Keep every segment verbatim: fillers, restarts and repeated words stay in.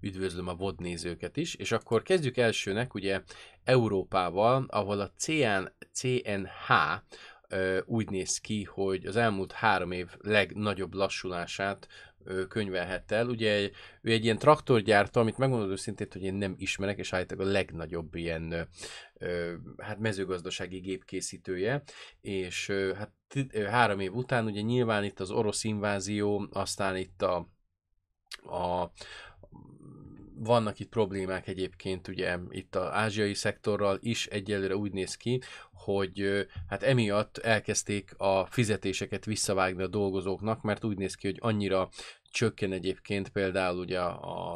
Üdvözlöm a vé o dé nézőket is, és akkor kezdjük elsőnek ugye Európával, ahol a C N H úgy néz ki, hogy az elmúlt három év legnagyobb lassulását könyvelhet el. Ugye ő egy ilyen traktorgyártó, amit megmondod őszintén, hogy én nem ismerek, és állítólag a legnagyobb ilyen hát mezőgazdasági gépkészítője, és hát három év után ugye nyilván itt az orosz invázió, aztán itt a, a vannak itt problémák egyébként, ugye itt az ázsiai szektorral is egyelőre úgy néz ki, hogy hát emiatt elkezdték a fizetéseket visszavágni a dolgozóknak, mert úgy néz ki, hogy annyira csökken egyébként például ugye a,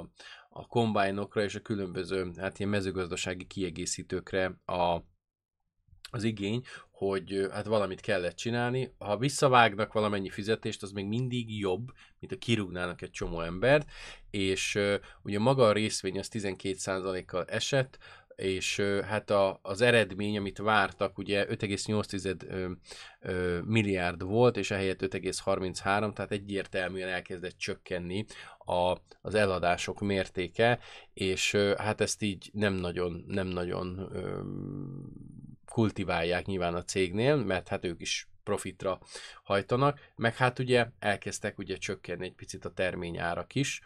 a kombájnokra és a különböző hát ilyen mezőgazdasági kiegészítőkre a, az igény, hogy hát valamit kellett csinálni. Ha visszavágnak valamennyi fizetést, az még mindig jobb, mint a kirúgnának egy csomó embert, és uh, ugye maga a részvény az tizenkét százalékkal esett, és uh, hát a, az eredmény, amit vártak, ugye öt egész nyolc milliárd volt, és ehelyett öt egész harminchárom, tehát egyértelműen elkezdett csökkenni a, az eladások mértéke, és uh, hát ezt így nem nagyon, nem nagyon uh, kultiválják nyilván a cégnél, mert hát ők is profitra hajtanak, meg hát ugye elkezdtek ugye csökkenni egy picit a terményárak is,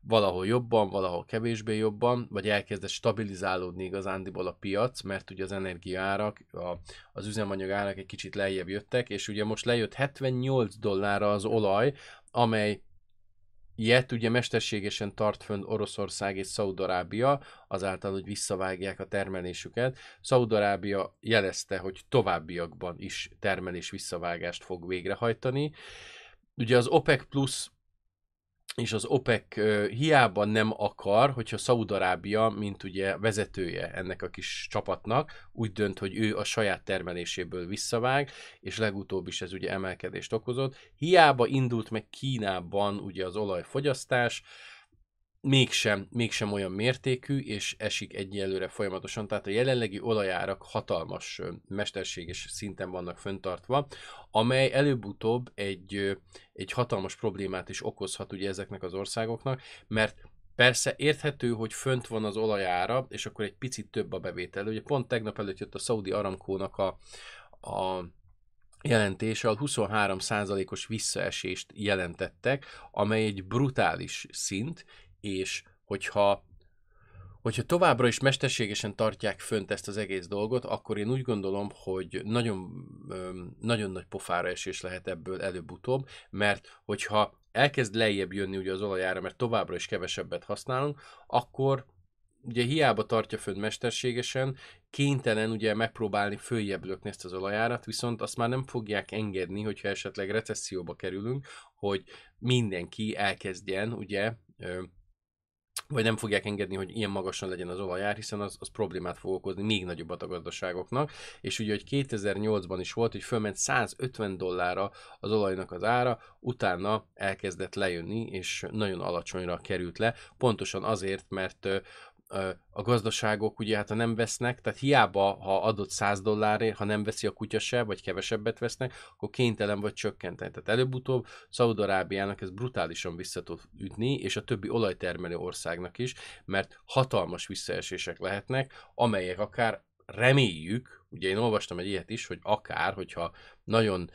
valahol jobban, valahol kevésbé jobban, vagy elkezdett stabilizálódni igazándiból a piac, mert ugye az energiaárak, a, az üzemanyagárak egy kicsit lejjebb jöttek, és ugye most lejött hetvennyolc dollárra az olaj, amely ilyet ugye mesterségesen tart fönn Oroszország és Szaud-Arábia, azáltal, hogy visszavágják a termelésüket. Szaud-Arábia jelezte, hogy továbbiakban is termelés visszavágást fog végrehajtani. Ugye az OPEC plusz és az OPEC hiába nem akar, hogyha Szaud-Arábia, mint ugye vezetője ennek a kis csapatnak, úgy dönt, hogy ő a saját termeléséből visszavág, és legutóbb is ez ugye emelkedést okozott. Hiába indult meg Kínában ugye az olajfogyasztás, mégsem, mégsem olyan mértékű, és esik egyelőre folyamatosan, tehát a jelenlegi olajárak hatalmas, mesterséges szinten vannak föntartva, amely előbb-utóbb egy, egy hatalmas problémát is okozhat ugye ezeknek az országoknak, mert persze érthető, hogy fönt van az olajára, és akkor egy picit több a bevétel. Ugye pont tegnap előtt jött a Szaudi Aramkónak a, a jelentéssel huszonhárom százalékos visszaesést jelentettek, amely egy brutális szint, és hogyha, hogyha továbbra is mesterségesen tartják fönt ezt az egész dolgot, akkor én úgy gondolom, hogy nagyon, nagyon nagy pofára esés lehet ebből előbb-utóbb, mert hogyha elkezd lejjebb jönni ugye az olajára, mert továbbra is kevesebbet használunk, akkor ugye hiába tartja fönt mesterségesen, kénytelen ugye megpróbálni följebb lökni ezt az olajárat, viszont azt már nem fogják engedni, hogyha esetleg recesszióba kerülünk, hogy mindenki elkezdjen ugye vagy nem fogják engedni, hogy ilyen magasan legyen az olajár, hiszen az, az problémát fog okozni még nagyobbat a gazdaságoknak, és ugye, hogy kétezer-nyolcban is volt, hogy fölment száz ötven dollárra az olajnak az ára, utána elkezdett lejönni, és nagyon alacsonyra került le, pontosan azért, mert a gazdaságok ugye hát ha nem vesznek, tehát hiába ha adott száz dollárért, ha nem veszi a kutya se, vagy kevesebbet vesznek, akkor kénytelen vagy csökkenteni. Tehát előbb-utóbb Szaud-Arábiának ez brutálisan vissza tud ütni, és a többi olajtermelő országnak is, mert hatalmas visszaesések lehetnek, amelyek akár reméljük, ugye én olvastam egy ilyet is, hogy akár, hogyha nagyon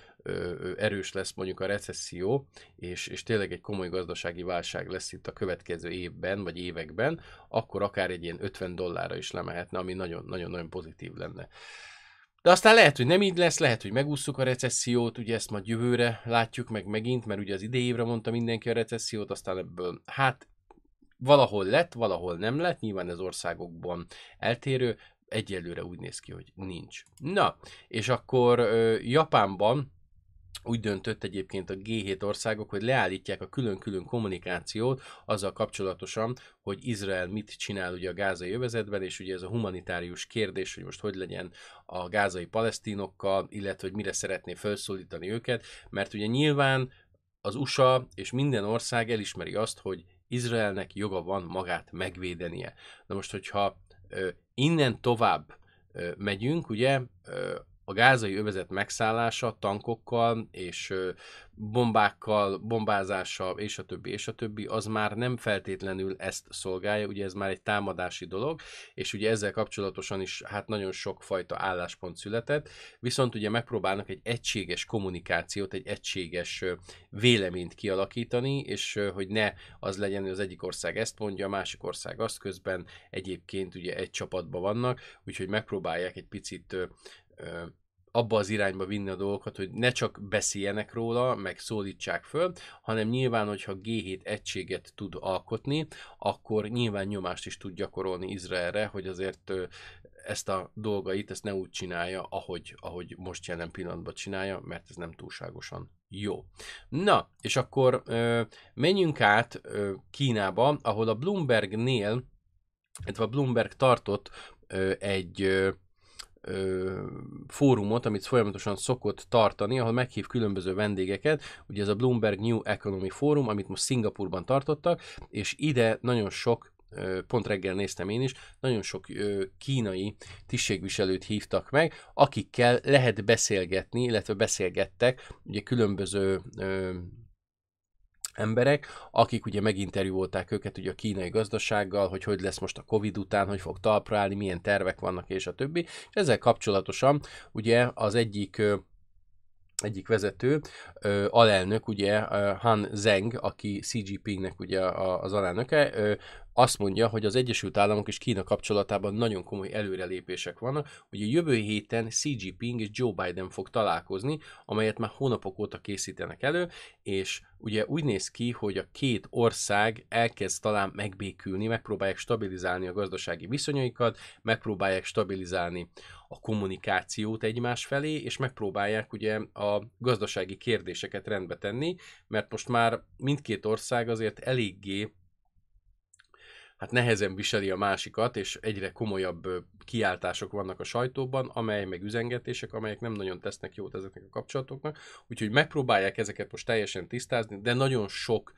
erős lesz mondjuk a recesszió, és, és tényleg egy komoly gazdasági válság lesz itt a következő évben, vagy években, akkor akár egy ilyen ötven dollárra is lemehetne, ami nagyon-nagyon pozitív lenne. De aztán lehet, hogy nem így lesz, lehet, hogy megússzuk a recessziót, ugye ezt majd jövőre látjuk meg megint, mert ugye az idei évre mondta mindenki a recessziót, aztán ebből hát valahol lett, valahol nem lett, nyilván ez országokban eltérő, egyelőre úgy néz ki, hogy nincs. Na, és akkor Japánban úgy döntött egyébként a G hét országok, hogy leállítják a külön-külön kommunikációt azzal kapcsolatosan, hogy Izrael mit csinál ugye a gázai övezetben, és ugye ez a humanitárius kérdés, hogy most hogy legyen a gázai palesztinokkal, illetve hogy mire szeretné felszólítani őket, mert ugye nyilván az u es á és minden ország elismeri azt, hogy Izraelnek joga van magát megvédenie. Na most, hogyha innen tovább megyünk, ugye a gázai övezet megszállása tankokkal és bombákkal, bombázással és a többi, és a többi, az már nem feltétlenül ezt szolgálja, ugye ez már egy támadási dolog, és ugye ezzel kapcsolatosan is hát nagyon sokfajta álláspont született, viszont ugye megpróbálnak egy egységes kommunikációt, egy egységes véleményt kialakítani, és hogy ne az legyen, hogy az egyik ország ezt mondja, a másik ország azt, közben egyébként ugye egy csapatban vannak, úgyhogy megpróbálják egy picit abba az irányba vinni a dolgokat, hogy ne csak beszéljenek róla, meg szólítsák föl, hanem nyilván, hogyha gé hét egységet tud alkotni, akkor nyilván nyomást is tud gyakorolni Izraelre, hogy azért ezt a dolgait, ezt ne úgy csinálja, ahogy, ahogy most jelen pillanatban csinálja, mert ez nem túlságosan jó. Na, és akkor menjünk át Kínába, ahol a Bloombergnél, illetve a Bloomberg tartott egy fórumot, amit folyamatosan szokott tartani, ahol meghív különböző vendégeket, ugye ez a Bloomberg New Economy Forum, amit most Szingapúrban tartottak, és ide nagyon sok, pont reggel néztem én is, nagyon sok kínai tisztségviselőt hívtak meg, akikkel lehet beszélgetni, illetve beszélgettek, ugye különböző emberek, akik ugye meginterjúolták őket ugye a kínai gazdasággal, hogy hogy lesz most a Covid után, hogy fog talpra állni, milyen tervek vannak és a többi. És ezzel kapcsolatosan ugye az egyik egyik vezető, ö, alelnök, ugye Han Zeng, aki Xi Jinpingnek ugye az alelnöke, ö, azt mondja, hogy az Egyesült Államok és Kína kapcsolatában nagyon komoly előrelépések vannak, hogy a jövő héten Xi Jinping és Joe Biden fog találkozni, amelyet már hónapok óta készítenek elő, és ugye úgy néz ki, hogy a két ország elkezd talán megbékülni, megpróbálják stabilizálni a gazdasági viszonyaikat, megpróbálják stabilizálni a kommunikációt egymás felé, és megpróbálják ugye a gazdasági kérdéseket rendbe tenni, mert most már mindkét ország azért eléggé hát nehezen viseli a másikat, és egyre komolyabb kiáltások vannak a sajtóban, amely meg üzengetések, amelyek nem nagyon tesznek jót ezeknek a kapcsolatoknak, úgyhogy megpróbálják ezeket most teljesen tisztázni, de nagyon sok,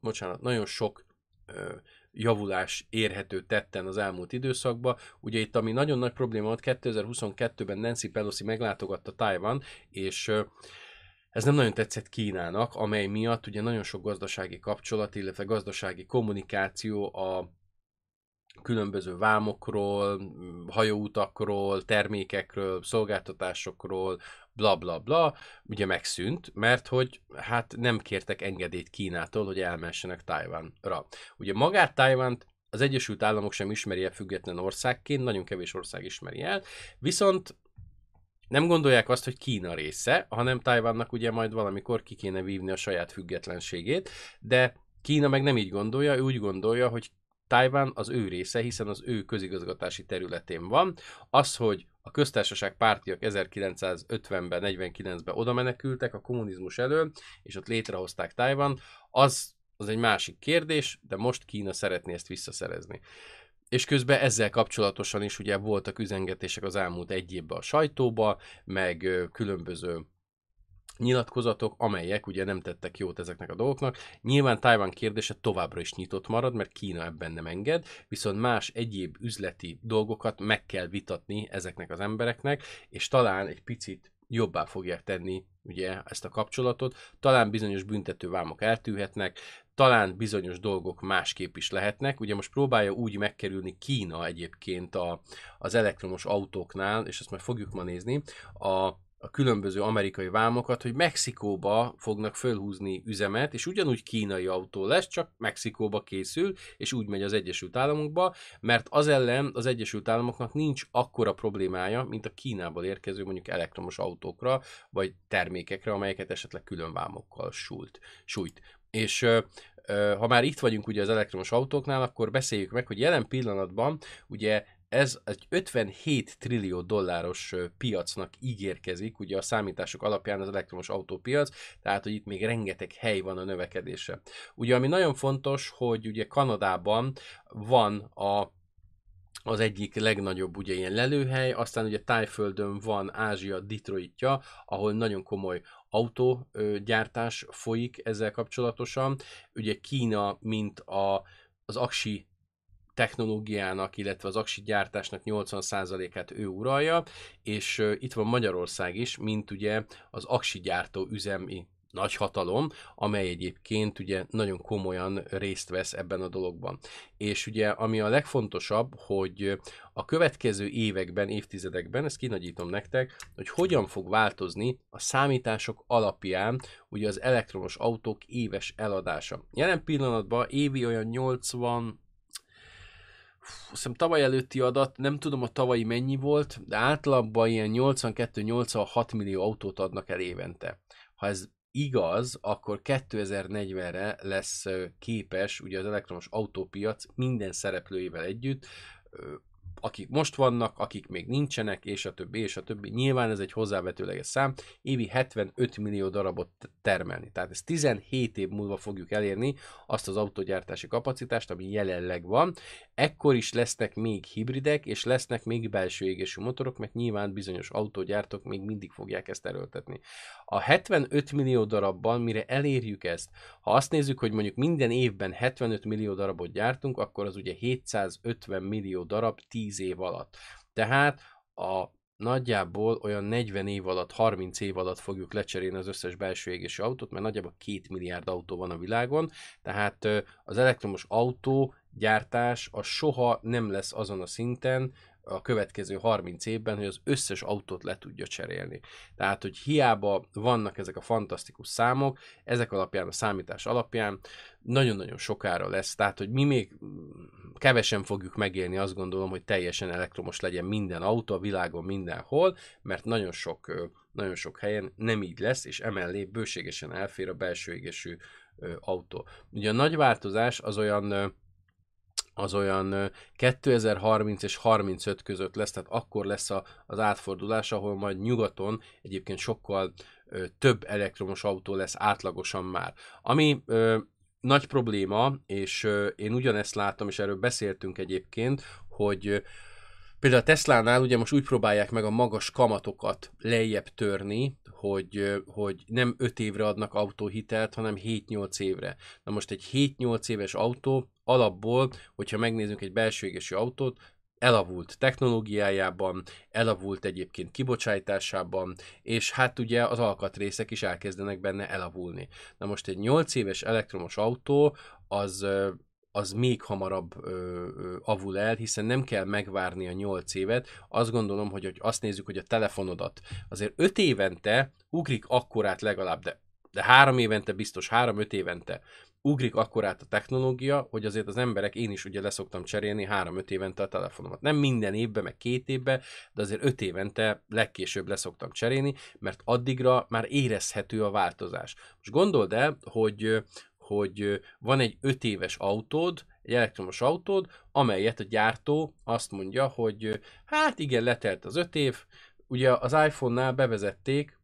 bocsánat, nagyon sok ö, javulás érhető tetten az elmúlt időszakban. Ugye itt, ami nagyon nagy probléma volt, kétezer-huszonkettőben Nancy Pelosi meglátogatta Taiwan, és ö, ez nem nagyon tetszett Kínának, amely miatt ugye nagyon sok gazdasági kapcsolat, illetve gazdasági kommunikáció a különböző vámokról, hajóutakról, termékekről, szolgáltatásokról, bla bla bla, ugye megszűnt, mert hogy hát nem kértek engedélyt Kínától, hogy elmessenek Tajvanra. Ugye magát Tajvant az Egyesült Államok sem ismeri el független országként, nagyon kevés ország ismeri el, viszont nem gondolják azt, hogy Kína része, hanem Tajvannak ugye majd valamikor ki kéne vívni a saját függetlenségét, de Kína meg nem így gondolja, ő úgy gondolja, hogy Tajvan az ő része, hiszen az ő közigazgatási területén van. Az, hogy a köztársaság pártiak ezerkilencszázötvenben, negyvenkilencben oda menekültek a kommunizmus elől, és ott létrehozták Tajvan, az, az egy másik kérdés, de most Kína szeretné ezt visszaszerezni. És közben ezzel kapcsolatosan is ugye voltak üzengetések az elmúlt egy évben a sajtóba, meg különböző nyilatkozatok, amelyek ugye nem tettek jót ezeknek a dolgoknak. Nyilván Tajvan kérdése továbbra is nyitott marad, mert Kína ebben nem enged, viszont más egyéb üzleti dolgokat meg kell vitatni ezeknek az embereknek, és talán egy picit jobbá fogják tenni ugye ezt a kapcsolatot, talán bizonyos büntetővámok eltűhetnek, talán bizonyos dolgok másképp is lehetnek. Ugye most próbálja úgy megkerülni Kína egyébként a, az elektromos autóknál, és ezt majd fogjuk ma nézni, a a különböző amerikai vámokat, hogy Mexikóba fognak fölhúzni üzemet, és ugyanúgy kínai autó lesz, csak Mexikóba készül, és úgy megy az Egyesült Államokba, mert az ellen az Egyesült Államoknak nincs akkora problémája, mint a Kínából érkező mondjuk elektromos autókra, vagy termékekre, amelyeket esetleg külön vámokkal sújt. sújt. És ha már itt vagyunk ugye az elektromos autóknál, akkor beszéljük meg, hogy jelen pillanatban ugye ez egy ötvenhét trillió dolláros piacnak ígérkezik, ugye a számítások alapján az elektromos autópiac, tehát hogy itt még rengeteg hely van a növekedésre. Ugye ami nagyon fontos, hogy ugye Kanadában van a az egyik legnagyobb ugye ilyen lelőhely, aztán ugye Thaiföldön van Ázsia Detroitja, ahol nagyon komoly autógyártás folyik ezzel kapcsolatosan. Ugye Kína, mint a, az aksi technológiának, illetve az aksi gyártásnak nyolcvan százalékát ő uralja, és itt van Magyarország is, mint ugye az aksi gyártó üzemi nagyhatalom, amely egyébként ugye nagyon komolyan részt vesz ebben a dologban. És ugye ami a legfontosabb, hogy a következő években, évtizedekben, ezt kinagyítom nektek, hogy hogyan fog változni a számítások alapján ugye az elektromos autók éves eladása. Jelen pillanatban évi olyan nyolcvan, hiszem tavaly előtti adat, nem tudom a tavalyi mennyi volt, de általában ilyen nyolcvankettő-nyolcvanhat millió autót adnak el évente. Ha ez igaz, akkor kétezer-negyvenre lesz képes ugye az elektromos autópiac minden szereplőivel együtt, akik most vannak, akik még nincsenek, és a többi, és a többi. Nyilván ez egy hozzávetőleges szám, évi hetvenöt millió darabot termelni. Tehát ez tizenhét év múlva fogjuk elérni azt az autógyártási kapacitást, ami jelenleg van. Ekkor is lesznek még hibridek, és lesznek még belső égésű motorok, mert nyilván bizonyos autógyártók még mindig fogják ezt erőltetni. A hetvenöt millió darabban, mire elérjük ezt, ha azt nézzük, hogy mondjuk minden évben hetvenöt millió darabot gyártunk, akkor az ugye hétszázötven millió darab tíz év alatt. Tehát a nagyjából olyan negyven év alatt, harminc év alatt fogjuk lecserélni az összes belső égésű autót, mert nagyjából két milliárd autó van a világon, tehát az elektromos autó gyártás az soha nem lesz azon a szinten a következő harminc évben, hogy az összes autót le tudja cserélni. Tehát, hogy hiába vannak ezek a fantasztikus számok, ezek alapján, a számítás alapján nagyon-nagyon sokára lesz. Tehát, hogy mi még kevesen fogjuk megélni, azt gondolom, hogy teljesen elektromos legyen minden autó a világon mindenhol, mert nagyon sok, nagyon sok helyen nem így lesz, és emellé bőségesen elfér a belső égésű autó. Ugye a nagy változás az olyan az olyan kétezer-harminc és harmincöt között lesz, tehát akkor lesz a, az átfordulás, ahol majd nyugaton egyébként sokkal ö, több elektromos autó lesz átlagosan már. Ami ö, nagy probléma, és ö, én ugyanezt látom, és erről beszéltünk egyébként, hogy ö, például a Teslánál ugye most úgy próbálják meg a magas kamatokat lejjebb törni, hogy, hogy nem öt évre adnak autóhitelt, hanem hét-nyolc évre. Na most egy hét-nyolc éves autó alapból, hogyha megnézzünk egy belső égésű autót, elavult technológiájában, elavult egyébként kibocsátásában, és hát ugye az alkatrészek is elkezdenek benne elavulni. Na most egy nyolc éves elektromos autó az... az még hamarabb ö, ö, avul el, hiszen nem kell megvárni a nyolc évet. Azt gondolom, hogy, hogy azt nézzük, hogy a telefonodat azért öt évente ugrik akkorát legalább, de, de három évente biztos, három-öt évente ugrik akkorát a technológia, hogy azért az emberek, én is ugye leszoktam cserélni három-öt évente a telefonomat. Nem minden évben, meg két évben, de azért öt évente legkésőbb leszoktam cserélni, mert addigra már érezhető a változás. Most gondold el, hogy hogy van egy öt éves autód, egy elektromos autód, amelyet a gyártó azt mondja, hogy hát igen, letelt az öt év. Ugye az iPhone-nál bevezették,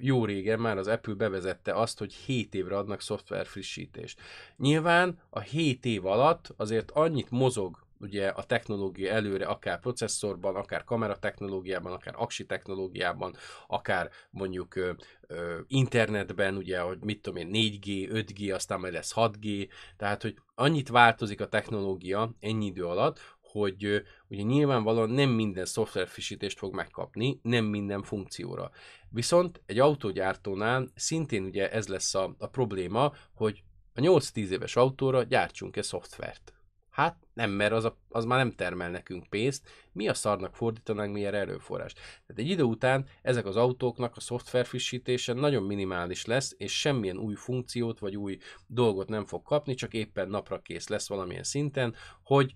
jó régen már az Apple bevezette azt, hogy hét évre adnak szoftver frissítést. Nyilván a hét év alatt azért annyit mozog ugye a technológia előre, akár processzorban, akár kameratechnológiában, akár aksi technológiában, akár mondjuk ö, ö, internetben, ugye, hogy mit tudom én, négy G, öt G, aztán majd lesz hat G, tehát, hogy annyit változik a technológia ennyi idő alatt, hogy ö, ugye nyilvánvalóan nem minden szoftverfrissítést fog megkapni, nem minden funkcióra. Viszont egy autógyártónál szintén ugye ez lesz a, a probléma, hogy a nyolc-tíz éves autóra gyártsunk-e szoftvert. Hát nem, mert az, a, az már nem termel nekünk pénzt, mi a szarnak fordítanánk mi erre erőforrást. Tehát egy idő után ezek az autóknak a szoftver frissítése nagyon minimális lesz, és semmilyen új funkciót vagy új dolgot nem fog kapni, csak éppen napra kész lesz valamilyen szinten, hogy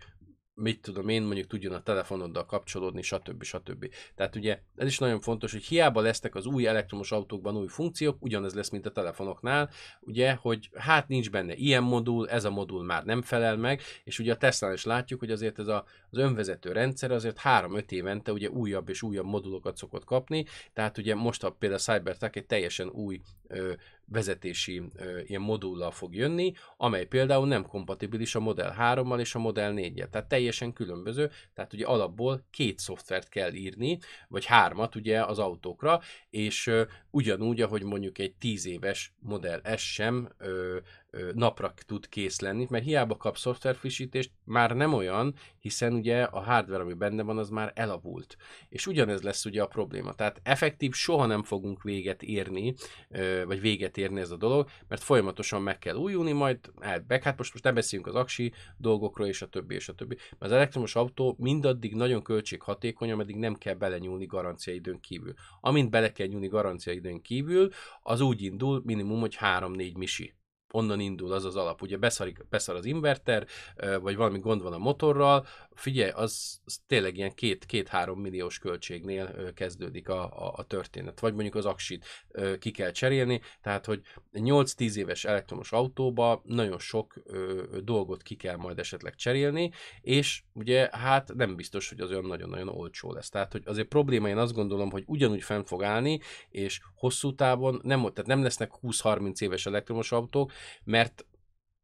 mit tudom én, mondjuk tudjon a telefonoddal kapcsolódni, stb. stb. Tehát ugye ez is nagyon fontos, hogy hiába lesznek az új elektromos autókban új funkciók, ugyanez lesz, mint a telefonoknál, ugye, hogy hát nincs benne ilyen modul, ez a modul már nem felel meg, és ugye a Teslán is látjuk, hogy azért ez a, az önvezető rendszer azért három-öt évente ugye újabb és újabb modulokat szokott kapni, tehát ugye most a, például a Cybertruck egy teljesen új ö, vezetési ö, ilyen modullal fog jönni, amely például nem kompatibilis a Model hárommal és a Model négyel, tehát teljesen különböző, tehát ugye alapból két szoftvert kell írni, vagy hármat ugye az autókra, és ö, ugyanúgy, ahogy mondjuk egy tíz éves Model S sem ö, napra tud kész lenni, mert hiába kap szoftverfrissítést, már nem olyan, hiszen ugye a hardware, ami benne van, az már elavult. És ugyanez lesz ugye a probléma. Tehát effektív soha nem fogunk véget érni, vagy véget érni ez a dolog, mert folyamatosan meg kell újulni, majd elbek, hát most, most nem beszéljünk az aksi dolgokról, és a többi, és a többi. Az elektromos autó mindaddig nagyon költséghatékony, ameddig nem kell belenyúlni garanciaidőn kívül. Amint bele kell nyúlni garanciaidőn kívül, az úgy indul minimum, hogy három-négy misi. Onnan indul az az alap. Ugye beszarik, beszar az inverter, vagy valami gond van a motorral, figyelj, az, az tényleg ilyen két-három milliós költségnél kezdődik a, a, a történet. Vagy mondjuk az aksit ki kell cserélni, tehát hogy nyolc-tíz éves elektromos autóba nagyon sok ö, dolgot ki kell majd esetleg cserélni, és ugye hát nem biztos, hogy az olyan nagyon-nagyon olcsó lesz. Tehát hogy azért probléma, én azt gondolom, hogy ugyanúgy fenn fog állni, és hosszú távon nem, tehát nem lesznek húsz-harminc éves elektromos autók, mert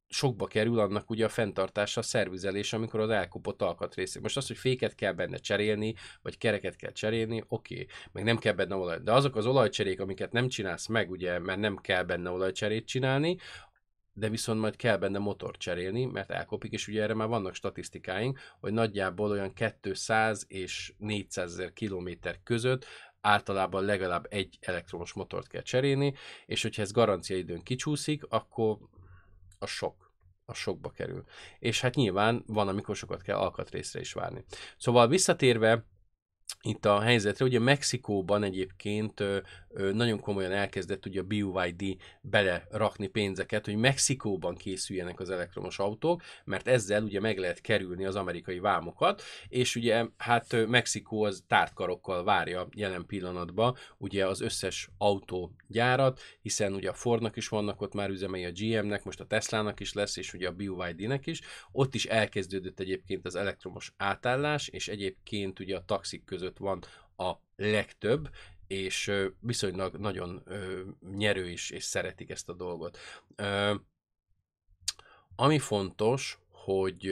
sokba kerül annak ugye a fenntartása, a szervizelés, amikor az elkopott alkatrészek. Most az, hogy féket kell benne cserélni, vagy kereket kell cserélni, oké, okay, meg nem kell benne olaj. De azok az olajcserék, amiket nem csinálsz meg, ugye, mert nem kell benne olajcserét csinálni, de viszont majd kell benne motort cserélni, mert elkopik, és ugye erre már vannak statisztikáink, hogy nagyjából olyan kétszáz és négyszázezer kilométer között általában legalább egy elektromos motort kell cserélni, és hogyha ez garanciaidőn kicsúszik, akkor a sok, a sokba kerül. És hát nyilván van, amikor sokat kell alkatrészre is várni. Szóval visszatérve itt a helyzetre, ugye Mexikóban egyébként ö, ö, nagyon komolyan elkezdett ugye a bé ipszilon dé belerakni pénzeket, hogy Mexikóban készüljenek az elektromos autók, mert ezzel ugye meg lehet kerülni az amerikai vámokat, és ugye hát ö, Mexikó az tártkarokkal várja jelen pillanatban ugye az összes autógyárat, hiszen ugye a Fordnak is vannak ott már üzemei, a gé em-nek, most a Teslának is lesz, és ugye a bé ipszilon dé-nek is. Ott is elkezdődött egyébként az elektromos átállás, és egyébként ugye a taxik között van a legtöbb, és viszonylag nagyon nyerő is, és szeretik ezt a dolgot. Ami fontos, hogy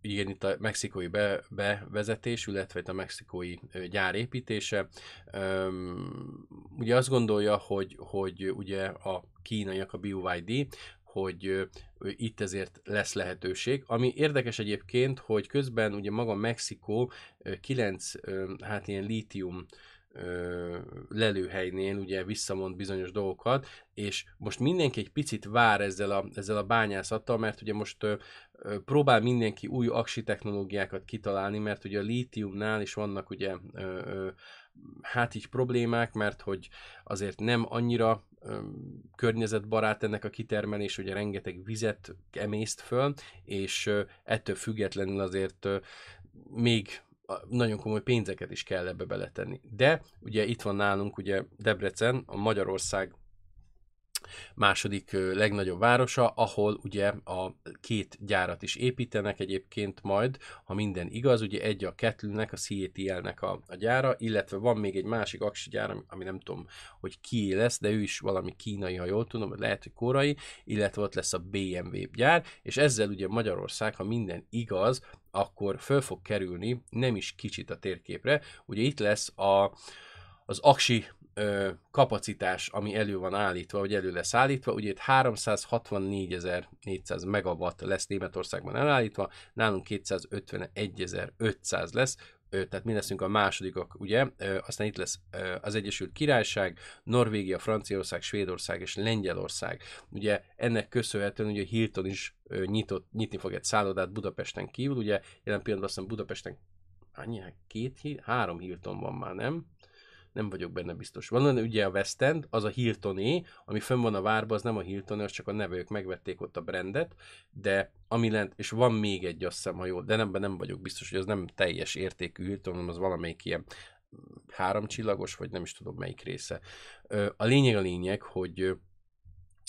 igen, itt a mexikói bevezetés, illetve itt a mexikói gyárépítése. Ugye azt gondolja, hogy, hogy ugye a kínaiak, a bé ipszilon dé, hogy itt ezért lesz lehetőség. Ami érdekes egyébként, hogy közben ugye maga Mexikó kilenc hát ilyen lítium lelőhelynél ugye visszamond bizonyos dolgokat, és most mindenki egy picit vár ezzel a, ezzel a bányászattal, mert ugye most ö, ö, próbál mindenki új aksi technológiákat kitalálni, mert ugye a lítiumnál is vannak ugye ö, ö, hát így problémák, mert hogy azért nem annyira ö, környezetbarát ennek a kitermelés, ugye rengeteg vizet emészt föl, és ö, ettől függetlenül azért ö, még nagyon komoly pénzeket is kell ebbe beletenni. De ugye itt van nálunk ugye Debrecen, a Magyarország második legnagyobb városa, ahol ugye a két gyárat is építenek egyébként majd, ha minden igaz, ugye egy a Kettl-nek, a cé té el-nek a, a gyára, illetve van még egy másik aksi gyár, ami, ami nem tudom, hogy ki lesz, de ő is valami kínai, ha jól tudom, lehet, hogy korai, illetve ott lesz a bé em vé gyár, és ezzel ugye Magyarország, ha minden igaz, akkor föl fog kerülni nem is kicsit a térképre. Ugye itt lesz a, az aksi ö, kapacitás, ami elő van állítva, vagy elő lesz állítva. Ugye itt háromszázhatvannégyezer-négyszáz megawatt lesz Németországban elállítva, nálunk kétszázötvenegyezer-ötszáz lesz, ö, tehát mi leszünk a másodikok, ugye? Ö, aztán itt lesz ö, az Egyesült Királyság, Norvégia, Franciaország, Svédország és Lengyelország. Ugye ennek köszönhetően ugye Hilton is ö, nyitott, nyitni fog egy szállodát Budapesten kívül, ugye jelen pillanatban azt hiszem Budapesten annyi, két, három Hilton van már, nem? Nem vagyok benne biztos. Van ugye a West End, az a Hiltoné, ami fönn van a várban, az nem a Hiltoné, az csak a neve, ők megvették ott a brandet, de ami lent, és van még egy, azt hiszem, ha jól, de nem, nem vagyok biztos, hogy az nem teljes értékű Hilton, hanem az valamelyik ilyen háromcsillagos, vagy nem is tudom melyik része. A lényeg a lényeg, hogy,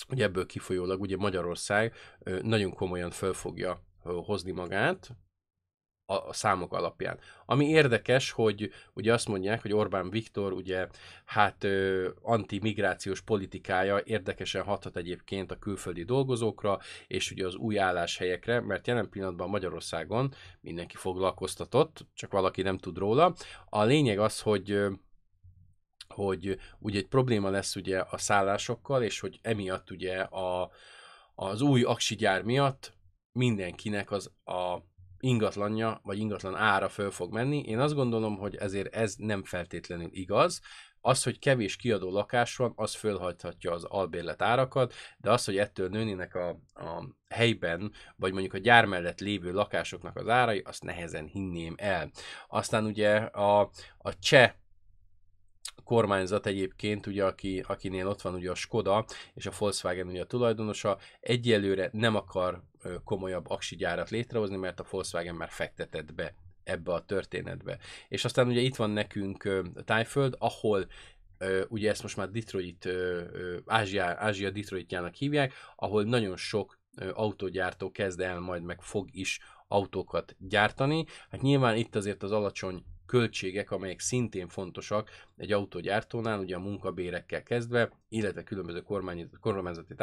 hogy ebből kifolyólag ugye Magyarország nagyon komolyan föl fogja hozni magát, a számok alapján. Ami érdekes, hogy ugye azt mondják, hogy Orbán Viktor ugye hát ö, antimigrációs politikája érdekesen hathat egyébként a külföldi dolgozókra, és ugye az új álláshelyekre, mert jelen pillanatban Magyarországon mindenki foglalkoztatott, csak valaki nem tud róla. A lényeg az, hogy ö, hogy ugye egy probléma lesz ugye a szállásokkal, és hogy emiatt ugye a, az új aksi gyár miatt mindenkinek az a ingatlanja, vagy ingatlan ára föl fog menni. Én azt gondolom, hogy ezért ez nem feltétlenül igaz. Az, hogy kevés kiadó lakás van, az fölhajthatja az albérlet árakat, de az, hogy ettől nőnének a, a helyben, vagy mondjuk a gyár mellett lévő lakásoknak az árai, azt nehezen hinném el. Aztán ugye a, a cseh kormányzat egyébként, ugye, aki, akinél ott van ugye a Skoda, és a Volkswagen ugye a tulajdonosa, egyelőre nem akar komolyabb aksi gyárat létrehozni, mert a Volkswagen már fektetett be ebbe a történetbe. És aztán ugye itt van nekünk uh, Thaiföld, ahol uh, ugye ezt most már Detroit, uh, Ázsia, Ázsia Detroitjának hívják, ahol nagyon sok uh, autógyártó kezd el, majd meg fog is autókat gyártani. Hát nyilván itt azért az alacsony költségek, amelyek szintén fontosak egy autógyártónál, ugye a munkabérekkel kezdve, illetve különböző kormányzati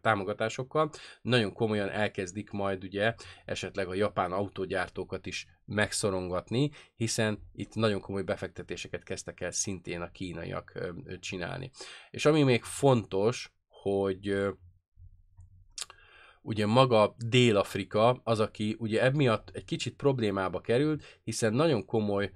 támogatásokkal, nagyon komolyan elkezdik majd ugye esetleg a japán autógyártókat is megszorongatni, hiszen itt nagyon komoly befektetéseket kezdtek el szintén a kínaiak csinálni. És ami még fontos, hogy ugye maga Dél-Afrika az, aki ugye emiatt egy kicsit problémába került, hiszen nagyon komoly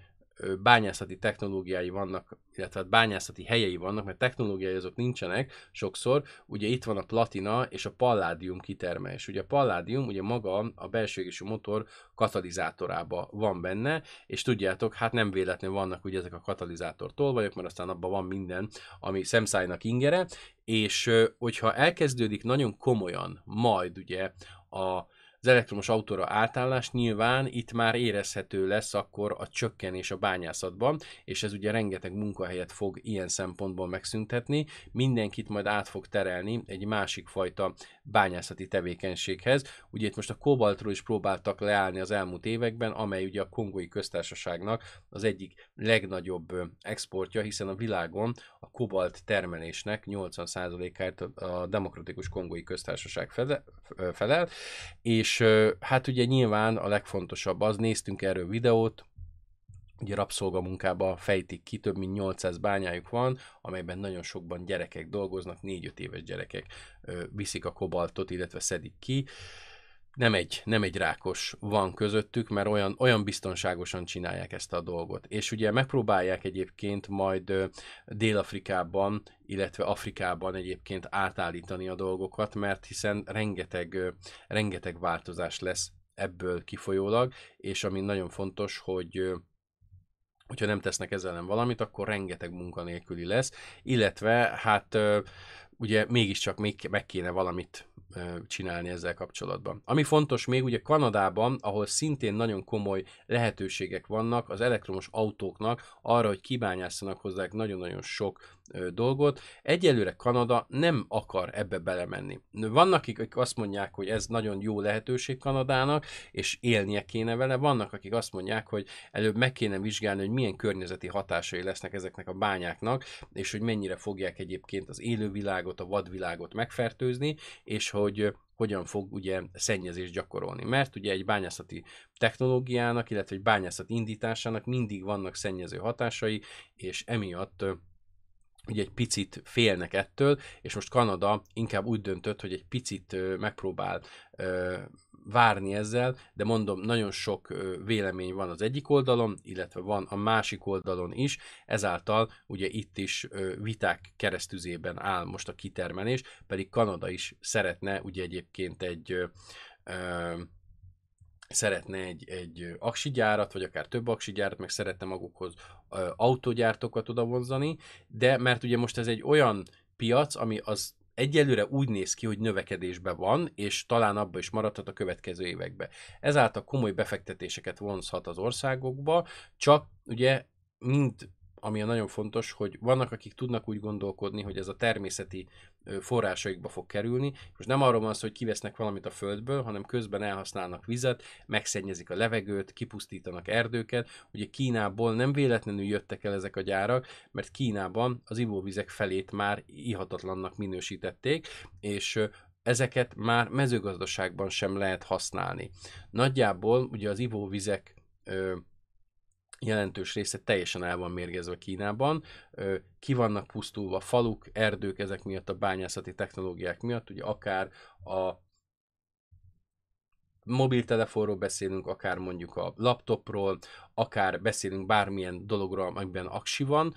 bányászati technológiái vannak, illetve bányászati helyei vannak, mert technológiai azok nincsenek sokszor. Ugye itt van a platina és a palládium kitermelés. Ugye a palládium ugye maga a belső égésű motor katalizátorába van benne, és tudjátok, hát nem véletlenül vannak ugye ezek a katalizátor tolvajok, mert aztán abban van minden, ami szemszájnak ingere, és hogyha elkezdődik nagyon komolyan majd ugye a az elektromos autóra átállás, nyilván itt már érezhető lesz akkor a csökkenés a bányászatban, és ez ugye rengeteg munkahelyet fog ilyen szempontból megszüntetni, mindenkit majd át fog terelni egy másik fajta bányászati tevékenységhez. Ugye itt most a kobaltról is próbáltak leállni az elmúlt években, amely ugye a Kongói Köztársaságnak az egyik legnagyobb exportja, hiszen a világon a kobalt termelésnek nyolcvan százalékát a Demokratikus Kongói Köztársaság felel, és És hát ugye nyilván a legfontosabb az, néztünk erről videót, ugye rabszolgamunkába fejtik ki, több mint nyolcszáz bányájuk van, amelyben nagyon sokban gyerekek dolgoznak, négy-öt éves gyerekek viszik a kobaltot, illetve szedik ki. Nem egy, nem egy rákos van közöttük, mert olyan, olyan biztonságosan csinálják ezt a dolgot. És ugye megpróbálják egyébként majd Dél-Afrikában, illetve Afrikában egyébként átállítani a dolgokat, mert hiszen rengeteg, rengeteg változás lesz ebből kifolyólag, és ami nagyon fontos, hogy hogyha nem tesznek ezzel ellen valamit, akkor rengeteg munkanélküli lesz, illetve hát ugye mégiscsak még meg kéne valamit csinálni ezzel kapcsolatban. Ami fontos még, ugye Kanadában, ahol szintén nagyon komoly lehetőségek vannak az elektromos autóknak arra, hogy kibányásszanak hozzá nagyon-nagyon sok dolgot. Egyelőre Kanada nem akar ebbe belemenni. Vannak, akik azt mondják, hogy ez nagyon jó lehetőség Kanadának, és élnie kéne vele. Vannak, akik azt mondják, hogy előbb meg kéne vizsgálni, hogy milyen környezeti hatásai lesznek ezeknek a bányáknak, és hogy mennyire fogják egyébként az élővilágot, a vadvilágot megfertőzni, és hogy hogyan fog ugye szennyezést gyakorolni. Mert ugye egy bányászati technológiának, illetve egy bányászat indításának mindig vannak szennyező hatásai, és emiatt ugye egy picit félnek ettől, és most Kanada inkább úgy döntött, hogy egy picit megpróbál ö, várni ezzel, de mondom, nagyon sok vélemény van az egyik oldalon, illetve van a másik oldalon is, ezáltal ugye itt is viták keresztüzében áll most a kitermelés, pedig Kanada is szeretne ugye egyébként egy ö, ö, szeretne egy, egy aksigyárat, vagy akár több aksigyárat, meg szeretne magukhoz ö, autógyártókat odavonzani, de mert ugye most ez egy olyan piac, ami az egyelőre úgy néz ki, hogy növekedésben van, és talán abba is maradhat a következő években. Ezáltal komoly befektetéseket vonzhat az országokba, csak ugye mind, ami nagyon fontos, hogy vannak, akik tudnak úgy gondolkodni, hogy ez a természeti forrásaikba fog kerülni. Most nem arról van szó, hogy kivesznek valamit a földből, hanem közben elhasználnak vizet, megszennyezik a levegőt, kipusztítanak erdőket. Ugye Kínából nem véletlenül jöttek el ezek a gyárak, mert Kínában az ivóvizek felét már ihatatlannak minősítették, és ezeket már mezőgazdaságban sem lehet használni. Nagyjából ugye az ivóvizek jelentős része teljesen el van mérgezve Kínában, ki vannak pusztulva faluk, erdők ezek miatt, a bányászati technológiák miatt, ugye akár a mobiltelefonról beszélünk, akár mondjuk a laptopról, akár beszélünk bármilyen dologról, amiben aksi van,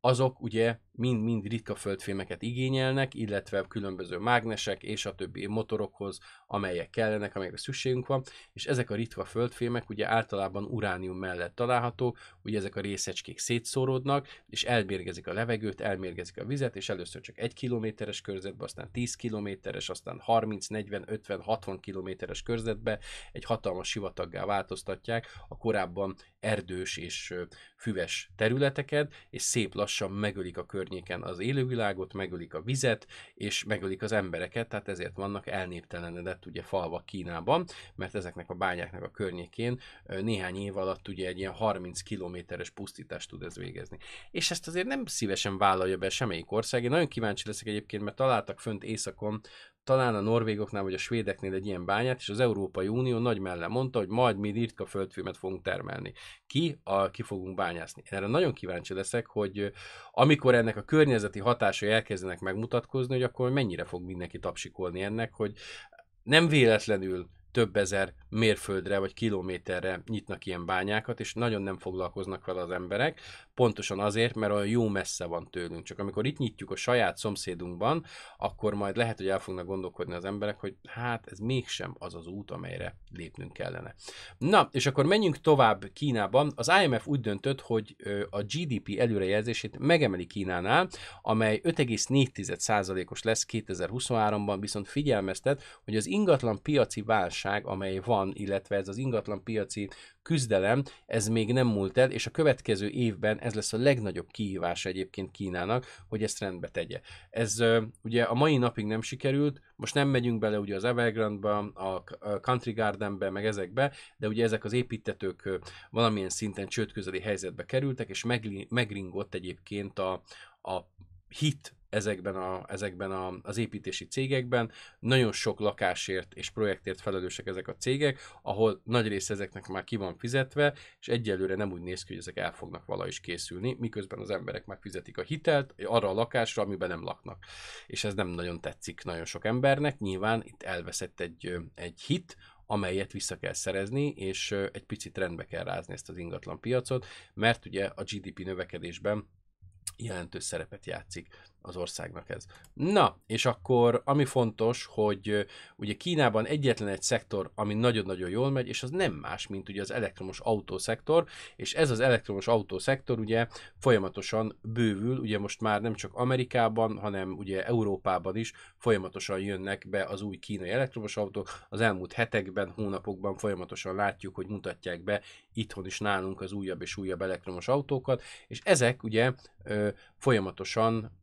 azok ugye mind-mind ritka földfémeket igényelnek, illetve különböző mágnesek és a többi motorokhoz, amelyek kellenek, amelyekre szükségünk van, és ezek a ritka földfémek ugye általában uránium mellett találhatók, ugye ezek a részecskék szétszóródnak, és elmérgezik a levegőt, elmérgezik a vizet, és először csak egy kilométeres körzetbe, aztán tíz kilométeres, aztán harminc, negyven, ötven, hatvan kilométeres körzetbe egy hatalmas sivataggá változtatják a korábban erdős és füves területeket, és szép lassan megölik a környéken az élővilágot, megölik a vizet, és megölik az embereket, tehát ezért vannak elnéptelenedett ugye falvak Kínában, mert ezeknek a bányáknak a környékén néhány év alatt ugye egy ilyen harminc kilométeres pusztítást tud ez végezni. És ezt azért nem szívesen vállalja be semmelyik ország. Én nagyon kíváncsi leszek egyébként, mert találtak fönt északon, talán a norvégoknál vagy a svédeknél egy ilyen bányát, és az Európai Unió nagy mellen mondta, hogy majd mi ritka földfémet fogunk termelni. Ki? A, ki fogunk bányászni. Erre nagyon kíváncsi leszek, hogy amikor ennek a környezeti hatásai elkezdenek megmutatkozni, hogy akkor mennyire fog mindenki tapsikolni ennek, hogy nem véletlenül több ezer mérföldre vagy kilométerre nyitnak ilyen bányákat, és nagyon nem foglalkoznak vele az emberek, pontosan azért, mert olyan jó messze van tőlünk. Csak amikor itt nyitjuk a saját szomszédunkban, akkor majd lehet, hogy el fognak gondolkodni az emberek, hogy hát ez mégsem az az út, amelyre lépnünk kellene. Na, és akkor menjünk tovább Kínában. Az i em ef úgy döntött, hogy a gé dé pé előrejelzését megemeli Kínánál, amely öt egész négy tized százalékos lesz kétezer-huszonháromban, viszont figyelmeztet, hogy az ingatlan piaci válság, amely van, illetve ez az ingatlan piaci küzdelem, ez még nem múlt el, és a következő évben ez lesz a legnagyobb kihívás egyébként Kínának, hogy ezt rendbe tegye. Ez ugye a mai napig nem sikerült, most nem megyünk bele ugye az Evergrande-be, a Country Garden-be, meg ezekbe, de ugye ezek az építetők valamilyen szinten csődközeli helyzetbe kerültek, és megringott egyébként a, a hit ezekben, a, ezekben a, az építési cégekben. Nagyon sok lakásért és projektért felelősek ezek a cégek, ahol nagy része ezeknek már ki van fizetve, és egyelőre nem úgy néz ki, hogy ezek el fognak vala is készülni, miközben az emberek már fizetik a hitelt arra a lakásra, amiben nem laknak. És ez nem nagyon tetszik nagyon sok embernek, nyilván itt elveszett egy, egy hit, amelyet vissza kell szerezni, és egy picit rendbe kell rázni ezt az ingatlan piacot, mert ugye a gé dé pé növekedésben jelentős szerepet játszik az országnak ez. Na, és akkor ami fontos, hogy ugye Kínában egyetlen egy szektor, ami nagyon-nagyon jól megy, és az nem más, mint ugye az elektromos autószektor, és ez az elektromos autószektor ugye folyamatosan bővül, ugye most már nem csak Amerikában, hanem ugye Európában is folyamatosan jönnek be az új kínai elektromos autók. Az elmúlt hetekben, hónapokban folyamatosan látjuk, hogy mutatják be itthon is nálunk az újabb és újabb elektromos autókat, és ezek ugye ö, folyamatosan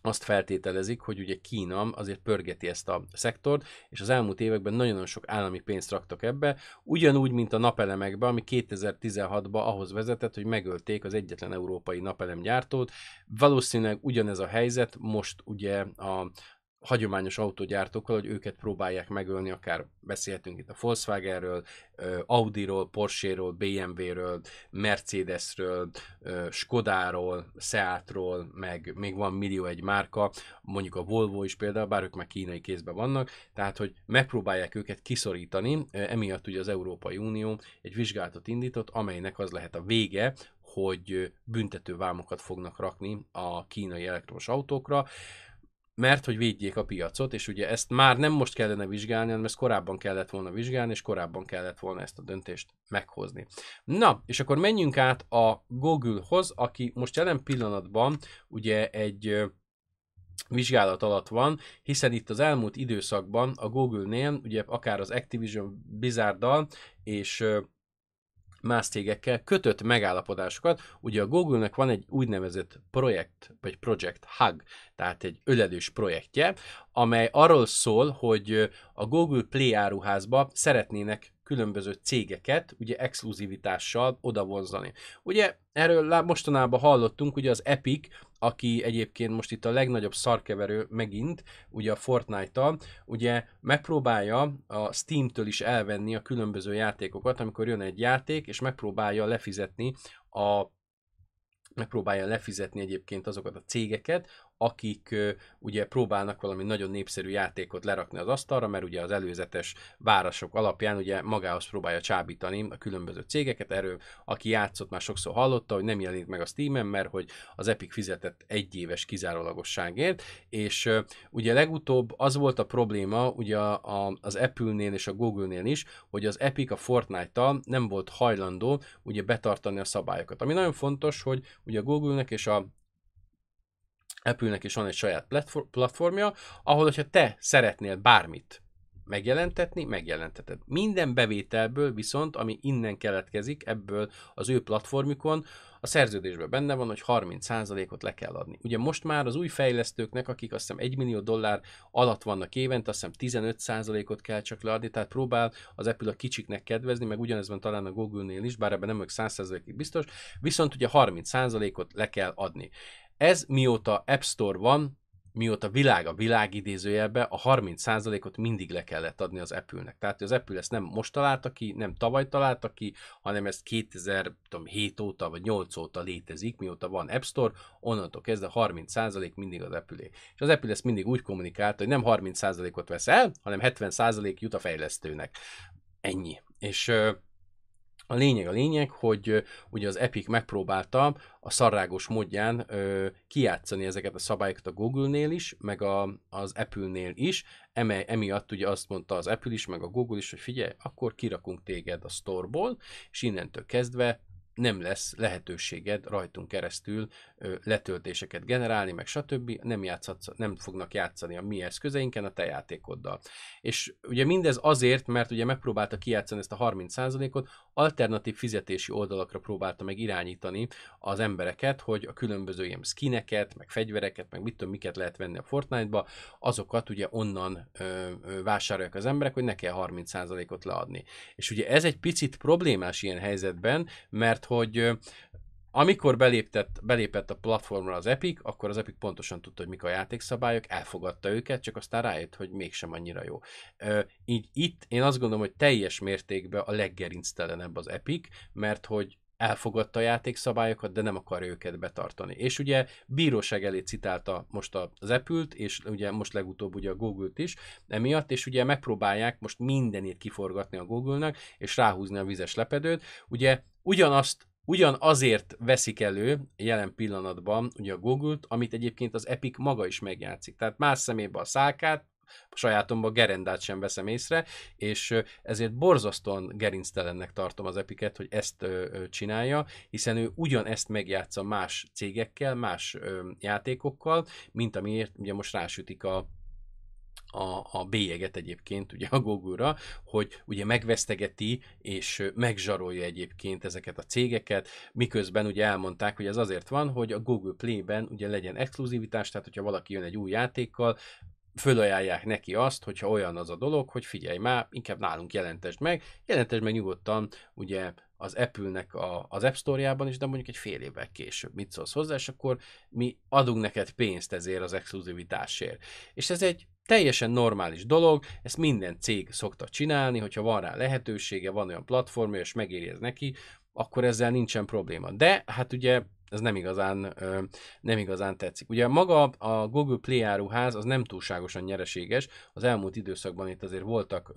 azt feltételezik, hogy ugye Kína azért pörgeti ezt a szektort, és az elmúlt években nagyon-nagyon sok állami pénzt raktak ebbe, ugyanúgy, mint a napelemekbe, ami kétezer-tizenhatban ahhoz vezetett, hogy megölték az egyetlen európai napelemgyártót. Valószínűleg ugyanez a helyzet most ugye a hagyományos autógyártókkal, hogy őket próbálják megölni, akár beszélhetünk itt a Volkswagenről, Audiról, Porscheról, bé em vé-ről, Mercedesről, Skodáról, Seatról, meg még van millió egy márka, mondjuk a Volvo is például, bár ők már kínai kézben vannak, tehát hogy megpróbálják őket kiszorítani, emiatt ugye az Európai Unió egy vizsgálatot indított, amelynek az lehet a vége, hogy büntető vámokat fognak rakni a kínai elektromos autókra, mert hogy védjék a piacot, és ugye ezt már nem most kellene vizsgálni, hanem ezt korábban kellett volna vizsgálni, és korábban kellett volna ezt a döntést meghozni. Na, és akkor menjünk át a Google-hoz, aki most jelen pillanatban ugye egy vizsgálat alatt van, hiszen itt az elmúlt időszakban a Google-nél, ugye akár az Activision Blizzard-dal és más cégekkel kötött megállapodásokat. Ugye a Google-nek van egy úgynevezett projekt, vagy Project Hug, tehát egy ölelős projektje, amely arról szól, hogy a Google Play áruházba szeretnének különböző cégeket, ugye exkluzivitással odavonzani. Ugye erről mostanában hallottunk, ugye az Epic, aki egyébként most itt a legnagyobb szarkeverő megint, ugye a Fortnite-tal, ugye megpróbálja a Steam-től is elvenni a különböző játékokat, amikor jön egy játék, és megpróbálja lefizetni a megpróbálja lefizetni egyébként azokat a cégeket, akik uh, ugye próbálnak valami nagyon népszerű játékot lerakni az asztalra, mert ugye az előzetes várások alapján ugye magához próbálja csábítani a különböző cégeket. Erről, aki játszott, már sokszor hallotta, hogy nem jelenik meg a Steamen, mert hogy az Epic fizetett egy éves kizárólagosságért, és uh, ugye legutóbb az volt a probléma ugye a, a, az Apple-nél és a Google-nél is, hogy az Epic a Fortnite-tal nem volt hajlandó ugye betartani a szabályokat. Ami nagyon fontos, hogy ugye a Google-nek és a Apple-nek is van egy saját platformja, ahol, hogyha te szeretnél bármit megjelentetni, megjelenteted. Minden bevételből viszont, ami innen keletkezik, ebből az ő platformjukon, a szerződésben benne van, hogy harminc százalékot le kell adni. Ugye most már az új fejlesztőknek, akik azt hiszem egy millió dollár alatt vannak évente, azt hiszem tizenöt százalékot kell csak leadni, tehát próbál az Apple a kicsiknek kedvezni, meg ugyanez van talán a Google-nél is, bár ebben nem vagyok száz százalékig biztos, viszont ugye harminc százalékot le kell adni. Ez mióta App Store van, mióta világ a világ idézőjelben, a harminc százalékot mindig le kellett adni az Apple-nek. Tehát az Apple ezt nem most találta ki, nem tavaly találta ki, hanem ez kétezer-hét óta vagy nyolc óta létezik, mióta van App Store, onnantól kezdve harminc százalék mindig az Apple-é. És az Apple ezt mindig úgy kommunikálta, hogy nem harminc százalékot vesz el, hanem hetven százalék jut a fejlesztőnek. Ennyi. És... A lényeg a lényeg, hogy ugye az Epic megpróbálta a szarrágos módján ö, kijátszani ezeket a szabályokat a Google-nél is, meg a, az Apple-nél is. Eme, emiatt ugye azt mondta az Apple is, meg a Google is, hogy figyelj, akkor kirakunk téged a Store-ból, és innentől kezdve nem lesz lehetőséged rajtunk keresztül ö, letöltéseket generálni, meg stb. Nem, játszhatsz, nem fognak játszani a mi eszközeinken a te játékoddal. És ugye mindez azért, mert ugye megpróbálta kijátszani ezt a harminc százalékot, alternatív fizetési oldalakra próbálta meg irányítani az embereket, hogy a különböző ilyen skineket, meg fegyvereket, meg mit tudom, miket lehet venni a Fortnite-ba, azokat ugye onnan ö, ö, vásárolják az emberek, hogy ne kell harminc százalékot leadni. És ugye ez egy picit problémás ilyen helyzetben, mert hogy amikor belépett, belépett a platformra az Epic, akkor az Epic pontosan tudta, hogy mik a játékszabályok, elfogadta őket, csak aztán rájött, hogy mégsem annyira jó. Ö, így itt én azt gondolom, hogy teljes mértékben a leggerinctelenebb az Epic, mert hogy elfogadta a játékszabályokat, de nem akarja őket betartani. És ugye bíróság elé citálta most az Apple-t, és ugye most legutóbb ugye a Google-t is emiatt, és ugye megpróbálják most mindenét kiforgatni a Google-nak, és ráhúzni a vizes lepedőt. Ugye ugyanazt Ugyanazért veszik elő jelen pillanatban ugye a Google-t, amit egyébként az Epic maga is megjátszik. Tehát más szemébe a szálkát, a sajátomba gerendát sem veszem észre, és ezért borzasztóan gerinctelennek tartom az Epicet, hogy ezt csinálja, hiszen ő ugyanezt megjátsza más cégekkel, más játékokkal, mint amiért ugye most rásütik a A, a bélyeget egyébként ugye a Google-ra, hogy ugye megvesztegeti és megzsarolja egyébként ezeket a cégeket, miközben ugye elmondták, hogy ez azért van, hogy a Google Play-ben ugye legyen exkluzivitás, tehát hogyha valaki jön egy új játékkal, fölajánlják neki azt, hogyha olyan az a dolog, hogy figyelj már, inkább nálunk jelentesd meg, jelentesd meg nyugodtan ugye az Apple-nek a, az App Store-jában is, de mondjuk egy fél évvel később mit szólsz hozzá, és akkor mi adunk neked pénzt ezért az exkluzivitásért. És ez egy teljesen normális dolog, ezt minden cég szokta csinálni, hogyha van rá lehetősége, van olyan platformja, és megéri ez neki, akkor ezzel nincsen probléma. De hát ugye ez nem igazán, nem igazán tetszik. Ugye maga a Google Play áruház az nem túlságosan nyereséges, az elmúlt időszakban itt azért voltak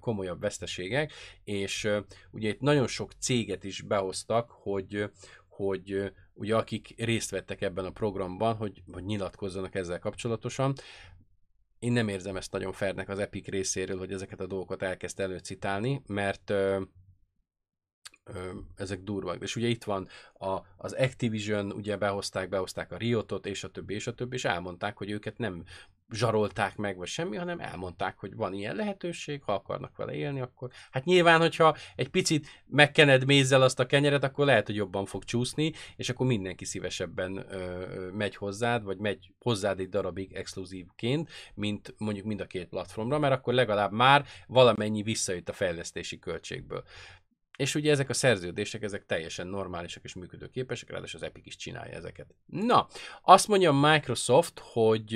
komolyabb veszteségek, és ugye itt nagyon sok céget is behoztak, hogy, hogy ugye akik részt vettek ebben a programban, hogy, hogy nyilatkozzanak ezzel kapcsolatosan. Én nem érzem ezt nagyon fairnek az Epic részéről, hogy ezeket a dolgokat elkezd előcitálni, mert ö, ö, ezek durvak. És ugye itt van a, az Activision, ugye behozták, behozták a Riotot, és a többi, és a többi, és elmondták, hogy őket nem zsarolták meg, vagy semmi, hanem elmondták, hogy van ilyen lehetőség, ha akarnak vele élni, akkor... Hát nyilván, hogyha egy picit megkened mézzel azt a kenyeret, akkor lehet, hogy jobban fog csúszni, és akkor mindenki szívesebben ö, megy hozzád, vagy megy hozzád egy darabig exkluzívként, mint mondjuk mind a két platformra, mert akkor legalább már valamennyi visszajött a fejlesztési költségből. És ugye ezek a szerződések, ezek teljesen normálisak és működőképesek, ráadásul az Epic is csinálja ezeket. Na, azt mondja Microsoft, hogy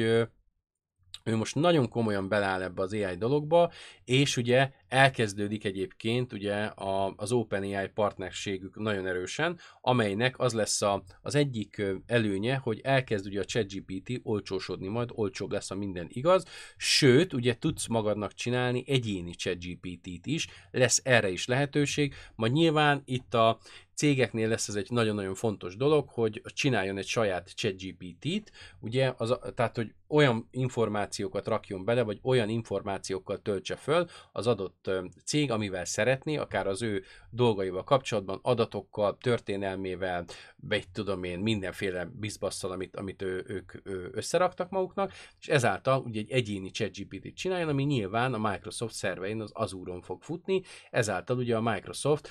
ő most nagyon komolyan beláll ebbe az á i dologba, és ugye elkezdődik egyébként ugye az OpenAI partnerségük nagyon erősen, amelynek az lesz a, az egyik előnye, hogy elkezd ugye a ChatGPT olcsósodni, majd olcsóbb lesz, a minden igaz, sőt, ugye tudsz magadnak csinálni egyéni ChatGPT-t is, lesz erre is lehetőség, majd nyilván itt a cégeknél lesz ez egy nagyon-nagyon fontos dolog, hogy csináljon egy saját ChatGPT-t, ugye, az, tehát, hogy olyan információkat rakjon bele, vagy olyan információkkal töltse föl az adott cég, amivel szeretné, akár az ő dolgaival kapcsolatban, adatokkal, történelmével, vagy tudom én, mindenféle bizbasszal, amit, amit ő, ők ő összeraktak maguknak, és ezáltal ugye egy egyéni ChatGPT-t csináljon, ami nyilván a Microsoft szervein az Azure-on fog futni, ezáltal ugye a Microsoft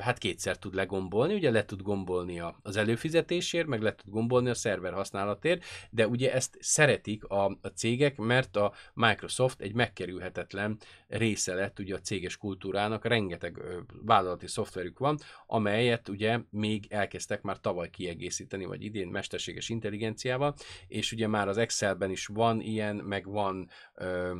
hát kétszer tud legombolni, ugye le tud gombolni az előfizetésért, meg le tud gombolni a szerver használatért, de ugye ezt szeretik a, a cégek, mert a Microsoft egy megkerülhetetlen része lett ugye a céges kultúrának, rengeteg ö, vállalati szoftverük van, amelyet ugye még elkezdtek már tavaly kiegészíteni, vagy idén mesterséges intelligenciával, és ugye már az Excelben is van ilyen, meg van ö,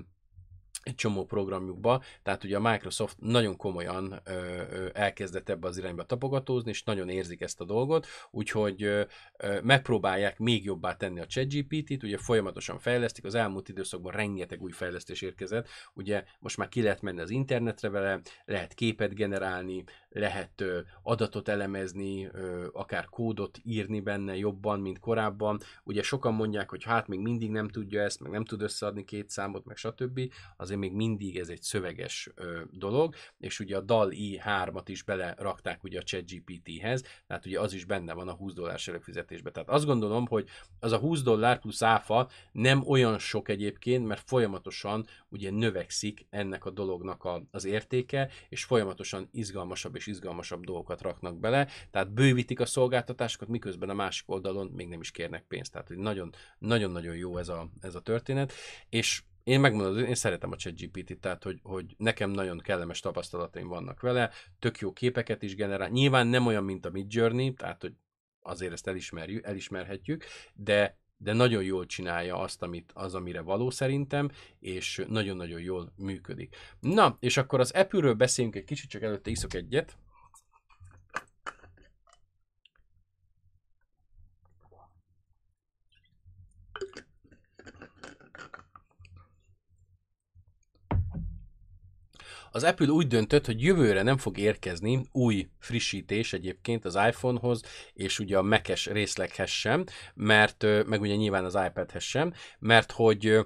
egy csomó programjukba, tehát ugye a Microsoft nagyon komolyan ö, ö, elkezdett ebbe az irányba tapogatózni, és nagyon érzik ezt a dolgot, úgyhogy ö, ö, megpróbálják még jobbá tenni a ChatGPT-t, ugye folyamatosan fejlesztik, az elmúlt időszakban rengeteg új fejlesztés érkezett, ugye most már ki lehet menni az internetre vele, lehet képet generálni, lehet ö, adatot elemezni, ö, akár kódot írni benne jobban, mint korábban, ugye sokan mondják, hogy hát még mindig nem tudja ezt, meg nem tud összeadni két számot, meg stb. Az azért még mindig ez egy szöveges ö, dolog, és ugye a dall-i hármat is belerakták ugye a ChatGPT-hez, tehát ugye az is benne van a húsz dolláros előfizetésben. Tehát azt gondolom, hogy az a húsz dollár plusz áfa nem olyan sok egyébként, mert folyamatosan ugye növekszik ennek a dolognak a, az értéke, és folyamatosan izgalmasabb és izgalmasabb dolgokat raknak bele, tehát bővítik a szolgáltatásokat, miközben a másik oldalon még nem is kérnek pénzt. Tehát nagyon-nagyon jó ez a, ez a történet, és én megmondom, én szeretem a ChatGPT-t, tehát hogy, hogy nekem nagyon kellemes tapasztalataim vannak vele, tök jó képeket is generál, nyilván nem olyan, mint a Midjourney, tehát hogy azért ezt elismerjük, elismerhetjük, de, de nagyon jól csinálja azt, amit, az, amire való szerintem, és nagyon-nagyon jól működik. Na, és akkor az Apple-ről beszéljünk egy kicsit, csak előtte iszok egyet. Az Apple úgy döntött, hogy jövőre nem fog érkezni új frissítés egyébként az iPhone-hoz, és ugye a Mac-es részleghez sem, mert, meg ugye nyilván az iPad-hez sem, mert hogy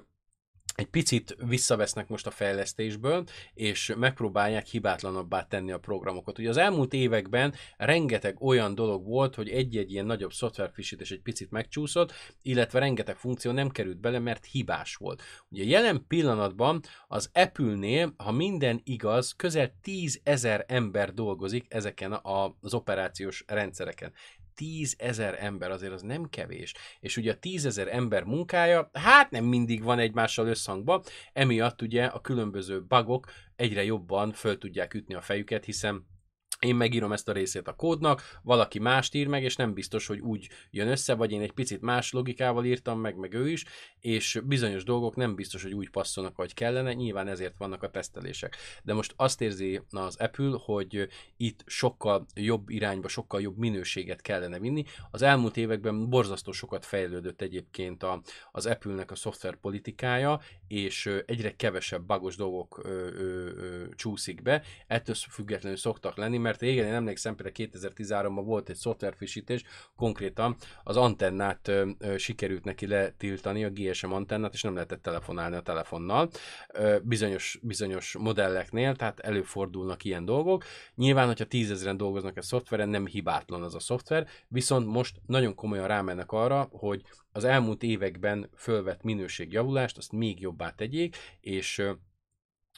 egy picit visszavesznek most a fejlesztésből, és megpróbálják hibátlanabbá tenni a programokat. Ugye az elmúlt években rengeteg olyan dolog volt, hogy egy-egy ilyen nagyobb szoftverfrissítés egy picit megcsúszott, illetve rengeteg funkció nem került bele, mert hibás volt. Ugye jelen pillanatban az Apple-nél, ha minden igaz, közel tízezer ember dolgozik ezeken az operációs rendszereken. tízezer ember, azért az nem kevés. És ugye a tízezer ember munkája, hát nem mindig van egymással összhangban, emiatt ugye a különböző bugok egyre jobban föl tudják ütni a fejüket, hiszen én megírom ezt a részét a kódnak, valaki mást ír meg, és nem biztos, hogy úgy jön össze, vagy én egy picit más logikával írtam meg, meg ő is, és bizonyos dolgok nem biztos, hogy úgy passzolnak, ahogy kellene, nyilván ezért vannak a tesztelések. De most azt érzi az Apple, hogy itt sokkal jobb irányba, sokkal jobb minőséget kellene vinni. Az elmúlt években borzasztó sokat fejlődött egyébként a, az Apple-nek a szoftverpolitikája, és egyre kevesebb bugos dolgok ö, ö, ö, csúszik be, ettől függetlenül szoktak lenni, mert igen, én emlékszem, például kétezer-tizenháromban volt egy szoftverfrissítés, konkrétan az antennát ö, ö, sikerült neki letiltani, a gé es em antennát, és nem lehetett telefonálni a telefonnal ö, bizonyos, bizonyos modelleknél, tehát előfordulnak ilyen dolgok. Nyilván, hogyha tízezren dolgoznak a szoftveren, nem hibátlan az a szoftver, viszont most nagyon komolyan rámennek arra, hogy az elmúlt években fölvett minőségjavulást, azt még jobbá tegyék, és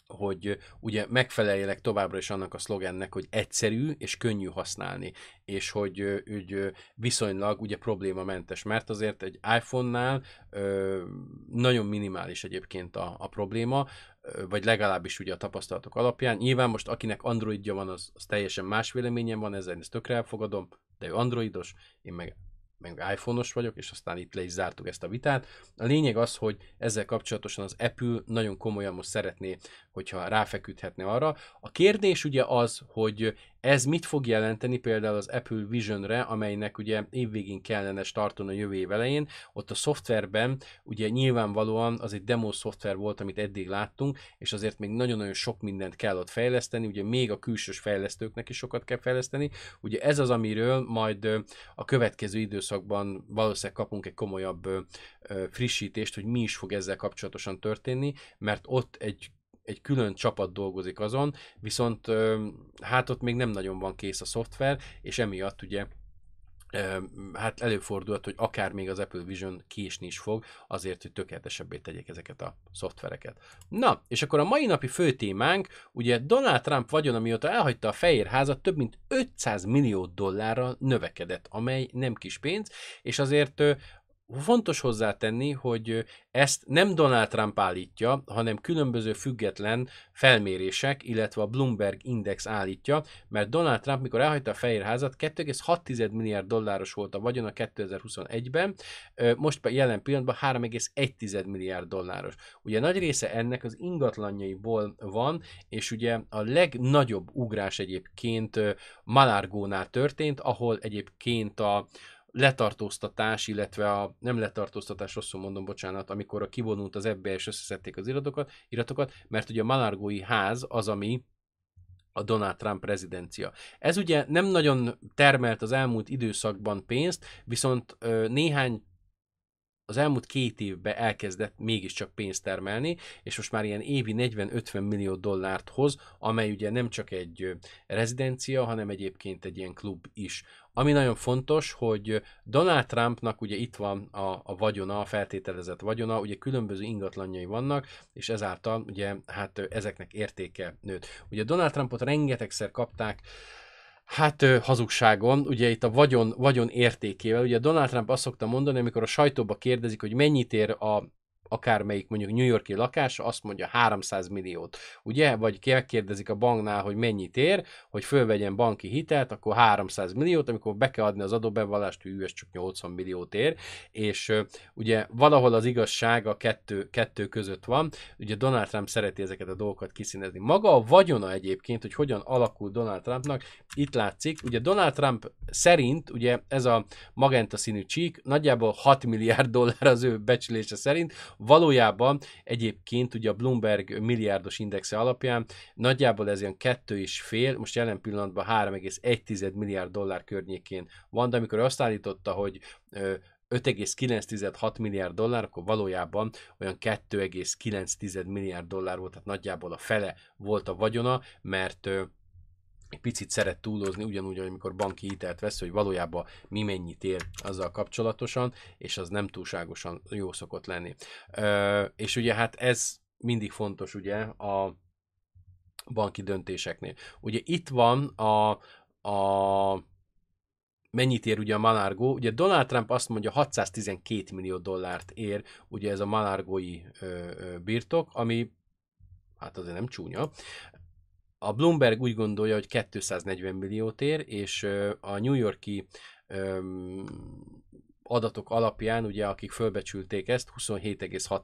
hogy ugye megfeleljenek továbbra is annak a szlogennek, hogy egyszerű és könnyű használni, és hogy, hogy viszonylag ugye problémamentes, mert azért egy iPhone-nál ö, nagyon minimális egyébként a, a probléma, vagy legalábbis ugye a tapasztalatok alapján. Nyilván most akinek androidja van, az, az teljesen más véleményem van, ezzel ezt tökre elfogadom, de ő androidos, én meg, meg iPhone-os vagyok, és aztán itt le is zártuk ezt a vitát. A lényeg az, hogy ezzel kapcsolatosan az Apple nagyon komolyan most szeretné, hogyha ráfeküdhetne arra. A kérdés ugye az, hogy ez mit fog jelenteni például az Apple Visionre, amelynek ugye évvégén kellene starton a jövő év elején. Ott a szoftverben ugye nyilvánvalóan az egy demo szoftver volt, amit eddig láttunk, és azért még nagyon-nagyon sok mindent kell ott fejleszteni, ugye még a külsős fejlesztőknek is sokat kell fejleszteni. Ugye ez az, amiről majd a következő időszakban valószínűleg kapunk egy komolyabb frissítést, hogy mi is fog ezzel kapcsolatosan történni, mert ott egy egy külön csapat dolgozik azon, viszont hát ott még nem nagyon van kész a szoftver, és emiatt ugye hát előfordulhat, hogy akár még az Apple Vision késni is fog, azért, hogy tökéletesebbé tegyék ezeket a szoftvereket. Na, és akkor a mai napi fő témánk, ugye Donald Trump vagyona, mióta elhagyta a Fehér Házat, több mint ötszáz millió dollárra növekedett, amely nem kis pénz, és azért fontos hozzátenni, hogy ezt nem Donald Trump állítja, hanem különböző független felmérések, illetve a Bloomberg Index állítja, mert Donald Trump, mikor elhagyta a Fehér Házat, két egész hat milliárd dolláros volt a vagyona kétezer-huszonegyben, most jelen pillanatban három egész egy milliárd dolláros. Ugye nagy része ennek az ingatlanjaiból van, és ugye a legnagyobb ugrás egyébként Mar-a-Lagónál történt, ahol egyébként a letartóztatás, illetve a nem letartóztatás, rosszul mondom, bocsánat, amikor a kivonult az ef bé i és összeszedték az iratokat, iratokat, mert ugye a Mar-a-Lagói ház az, ami a Donald Trump rezidencia. Ez ugye nem nagyon termelt az elmúlt időszakban pénzt, viszont néhány az elmúlt két évben elkezdett mégiscsak pénzt termelni, és most már ilyen évi negyven-ötven millió dollárt hoz, amely ugye nem csak egy rezidencia, hanem egyébként egy ilyen klub is. Ami nagyon fontos, hogy Donald Trumpnak ugye itt van a, a vagyona, a feltételezett vagyona, ugye különböző ingatlanjai vannak, és ezáltal ugye hát ezeknek értéke nőtt. Ugye Donald Trumpot rengetegszer kapták, hát hazugságon, ugye itt a vagyon, vagyon értékével, ugye Donald Trump azt szokta mondani, amikor a sajtóba kérdezik, hogy mennyit ér a akármelyik mondjuk New York-i lakása, azt mondja háromszáz milliót, ugye? Vagy megkérdezik a banknál, hogy mennyit ér, hogy fölvegyen banki hitelt, akkor háromszáz milliót, amikor be kell adni az adóbevallást, hű, ez csak nyolcvan milliót ér, és uh, ugye valahol az igazság a kettő, kettő között van, ugye Donald Trump szereti ezeket a dolgokat kiszínezni. Maga a vagyona egyébként, hogy hogyan alakul Donald Trumpnak, itt látszik, ugye Donald Trump szerint, ugye ez a magenta színű csík, nagyjából hat milliárd dollár az ő becslése szerint. Valójában egyébként ugye a Bloomberg milliárdos indexe alapján nagyjából ez ilyen kettő és fél, most jelen pillanatban három egész egy milliárd dollár környékén van, de amikor azt állította, hogy öt egész kilenc milliárd dollár, akkor valójában olyan két egész kilenc milliárd dollár volt, tehát nagyjából a fele volt a vagyona, mert egy picit szeret túlozni, ugyanúgy, amikor banki hitelt vesz, hogy valójában mi mennyit ér azzal kapcsolatosan, és az nem túlságosan jó szokott lenni. Ö, és ugye hát ez mindig fontos ugye a banki döntéseknél. Ugye itt van a, a mennyit ér ugye a Mar-a-Lago, ugye Donald Trump azt mondja hatszáztizenkét millió dollárt ér, ugye ez a Mar-a-Lagói birtok, ami hát azért nem csúnya. A Bloomberg úgy gondolja, hogy kétszáznegyven milliót ér, és a New York-i adatok alapján, ugye, akik fölbecsülték ezt, huszonhét egész hat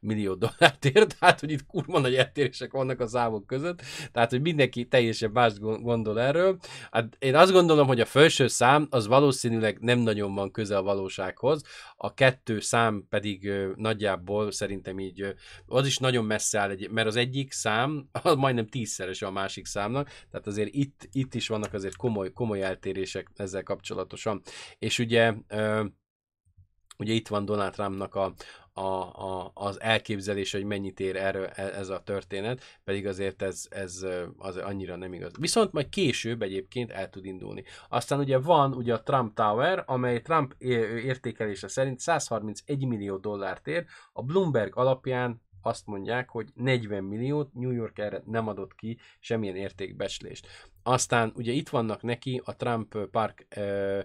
millió dollárt ér, tehát, hogy itt kurva nagy eltérések vannak a számok között, tehát, hogy mindenki teljesen más gondol erről. Hát én azt gondolom, hogy a felső szám az valószínűleg nem nagyon van közel a valósághoz, a kettő szám pedig nagyjából szerintem így, az is nagyon messze áll, mert az egyik szám az majdnem tízszeres a másik számnak, tehát azért itt, itt is vannak azért komoly, komoly eltérések ezzel kapcsolatosan. És ugye Ugye itt van Donald Trumpnak a, a, a, az elképzelése, hogy mennyit ér erről ez a történet, pedig azért ez, ez az annyira nem igaz. Viszont majd később egyébként el tud indulni. Aztán ugye van ugye a Trump Tower, amely Trump értékelése szerint százharmincegy millió dollárt ér, a Bloomberg alapján azt mondják, hogy negyven milliót, New York erre nem adott ki semmilyen értékbecslést. Aztán ugye itt vannak neki a Trump Park eh,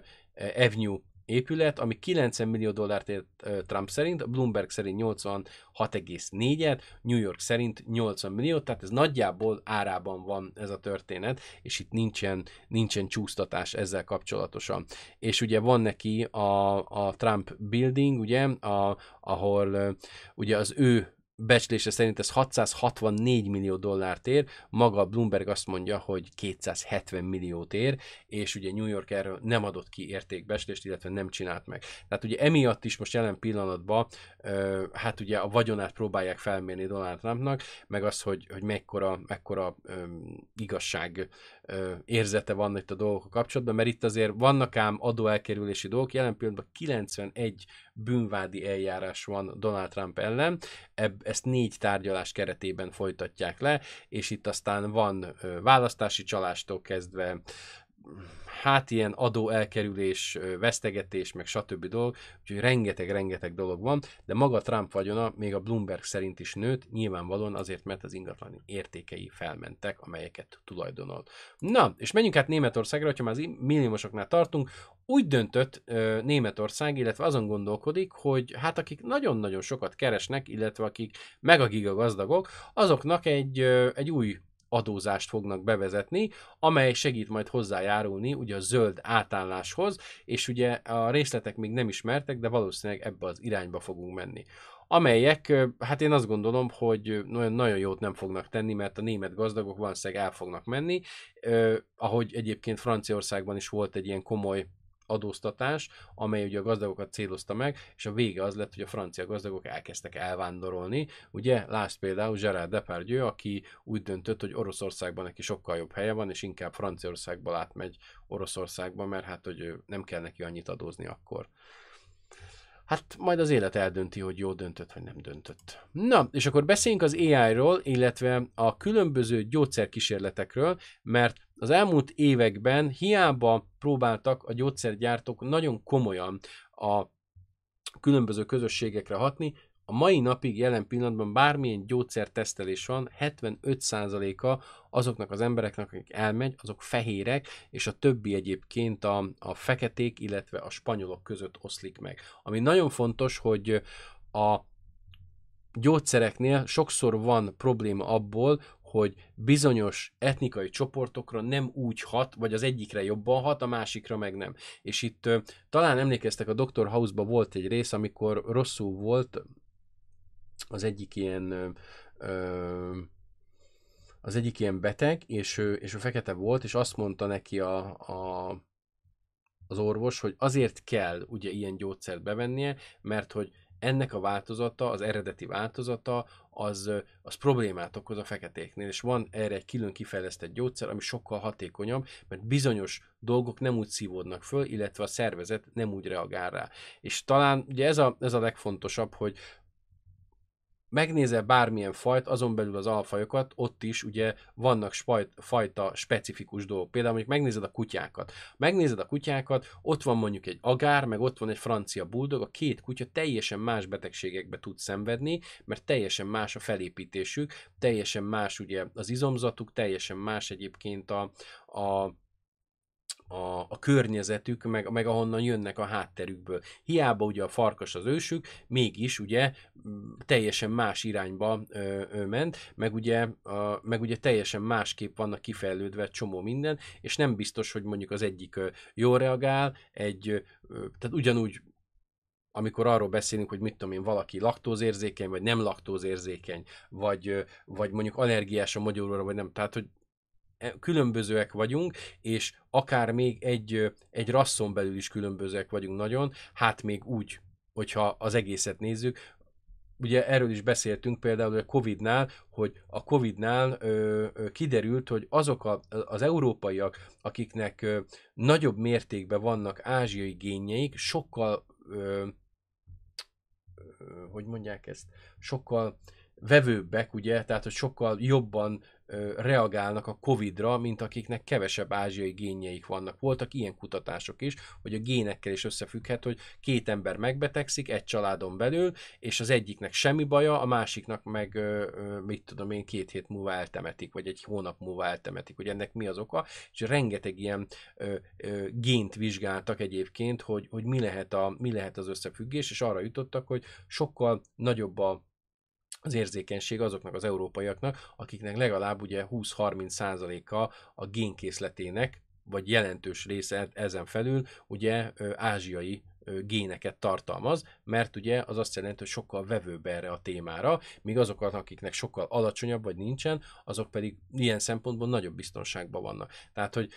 Avenue épület, ami kilencven millió dollárt ért Trump szerint, Bloomberg szerint nyolcvanhat egész négyet, New York szerint nyolcvan milliót, tehát ez nagyjából árában van ez a történet, és itt nincsen, nincsen csúsztatás ezzel kapcsolatosan. És ugye van neki a, a Trump Building, ugye, a, ahol ugye az ő becslése szerint ez hatszázhatvannégy millió dollárt ér, maga Bloomberg azt mondja, hogy kétszázhetven milliót ér, és ugye New York erről nem adott ki értékbecslést, illetve nem csinált meg. Tehát ugye emiatt is most jelen pillanatban hát ugye a vagyonát próbálják felmérni Donald Trumpnak, meg az, hogy, hogy mekkora, mekkora igazság érzete van itt a dolgok kapcsolatban, mert itt azért vannak ám adóelkerülési dolgok, jelen pillanatban kilencvenegy bűnvádi eljárás van Donald Trump ellen, Ebb, ezt négy tárgyalás keretében folytatják le, és itt aztán van választási csalástól kezdve, hát ilyen adóelkerülés, vesztegetés, meg stb. Dolog, úgyhogy rengeteg-rengeteg dolog van, de maga Trump vagyona még a Bloomberg szerint is nőtt, nyilvánvalóan azért, mert az ingatlan értékei felmentek, amelyeket tulajdonolt. Na, és menjünk át Németországra, hogyha már az milliómosoknál tartunk, úgy döntött ö, Németország, illetve azon gondolkodik, hogy hát akik nagyon-nagyon sokat keresnek, illetve akik megagiga gazdagok, azoknak egy, ö, egy új adózást fognak bevezetni, amely segít majd hozzájárulni ugye a zöld átálláshoz, és ugye a részletek még nem ismertek, de valószínűleg ebbe az irányba fogunk menni. Amelyek, hát én azt gondolom, hogy nagyon jót nem fognak tenni, mert a német gazdagok valószínűleg el fognak menni, ahogy egyébként Franciaországban is volt egy ilyen komoly adóztatás, amely ugye a gazdagokat célozta meg, és a vége az lett, hogy a francia gazdagok elkezdtek elvándorolni. Ugye, lásd például Gerard Depardieu, aki úgy döntött, hogy Oroszországban neki sokkal jobb helye van, és inkább Franciaországból átmegy Oroszországba, mert hát, hogy nem kell neki annyit adózni akkor. Hát majd az élet eldönti, hogy jól döntött, vagy nem döntött. Na, és akkor beszéljünk az á í-ról, illetve a különböző gyógyszerkísérletekről, mert az elmúlt években hiába próbáltak a gyógyszergyártók nagyon komolyan a különböző közösségekre hatni, a mai napig jelen pillanatban bármilyen gyógyszertesztelés van, hetvenöt százaléka azoknak az embereknek, akik elmegy, azok fehérek, és a többi egyébként a, a feketék, illetve a spanyolok között oszlik meg. Ami nagyon fontos, hogy a gyógyszereknél sokszor van probléma abból, hogy bizonyos etnikai csoportokra nem úgy hat, vagy az egyikre jobban hat, a másikra meg nem. És itt talán emlékeztek, a doktor House-ba volt egy rész, amikor rosszul volt az egyik ilyen ö, az egyik ilyen beteg, és ő, és ő fekete volt, és azt mondta neki a, a, az orvos, hogy azért kell ugye ilyen gyógyszert bevennie, mert hogy ennek a változata, az eredeti változata, az, az problémát okoz a feketéknél, és van erre egy külön kifejlesztett gyógyszer, ami sokkal hatékonyabb, mert bizonyos dolgok nem úgy szívódnak föl, illetve a szervezet nem úgy reagál rá. És talán ugye ez a, ez a legfontosabb, hogy megnézel bármilyen fajt, azon belül az alfajokat, ott is ugye vannak spajt, fajta specifikus dolgok. Például mondjuk megnézed a kutyákat. Megnézed a kutyákat, ott van mondjuk egy agár, meg ott van egy francia buldog, a két kutya teljesen más betegségekbe tud szenvedni, mert teljesen más a felépítésük, teljesen más ugye az izomzatuk, teljesen más egyébként a, a A, a környezetük, meg, meg ahonnan jönnek a hátterükből. Hiába ugye a farkas az ősük, mégis ugye teljesen más irányba ö, ö ment, meg ugye, a, meg ugye teljesen másképp vannak kifejlődve csomó minden, és nem biztos, hogy mondjuk az egyik ö, jól reagál, egy, ö, tehát ugyanúgy amikor arról beszélünk, hogy mit tudom én, valaki laktózérzékeny, vagy nem laktózérzékeny, vagy, ö, vagy mondjuk allergiás a magyaróra, vagy nem, tehát hogy különbözőek vagyunk, és akár még egy, egy rasszon belül is különbözőek vagyunk nagyon, hát még úgy, hogyha az egészet nézzük. Ugye erről is beszéltünk például a Covid-nál, hogy a Covid-nál ö, ö, kiderült, hogy azok a, az európaiak, akiknek ö, nagyobb mértékben vannak ázsiai génjeik, sokkal, ö, ö, hogy mondják ezt, sokkal vevőbbek, ugye, tehát hogy sokkal jobban ö, reagálnak a Covidra, mint akiknek kevesebb ázsiai génjeik vannak. Voltak ilyen kutatások is, hogy a génekkel is összefügghet, hogy két ember megbetegszik egy családon belül, és az egyiknek semmi baja, a másiknak meg ö, ö, mit tudom én, két hét múlva eltemetik, vagy egy hónap múlva eltemetik, hogy ennek mi az oka, és rengeteg ilyen ö, ö, gént vizsgáltak egyébként, hogy, hogy mi lehet a, mi lehet az összefüggés, és arra jutottak, hogy sokkal nagyobb a az érzékenység azoknak az európaiaknak, akiknek legalább ugye húsz-harminc százaléka a génkészletének, vagy jelentős része ezen felül ugye ázsiai géneket tartalmaz, mert ugye az azt jelenti, hogy sokkal vevőbb erre a témára, míg azokat, akiknek sokkal alacsonyabb vagy nincsen, azok pedig ilyen szempontból nagyobb biztonságban vannak. Tehát, hogy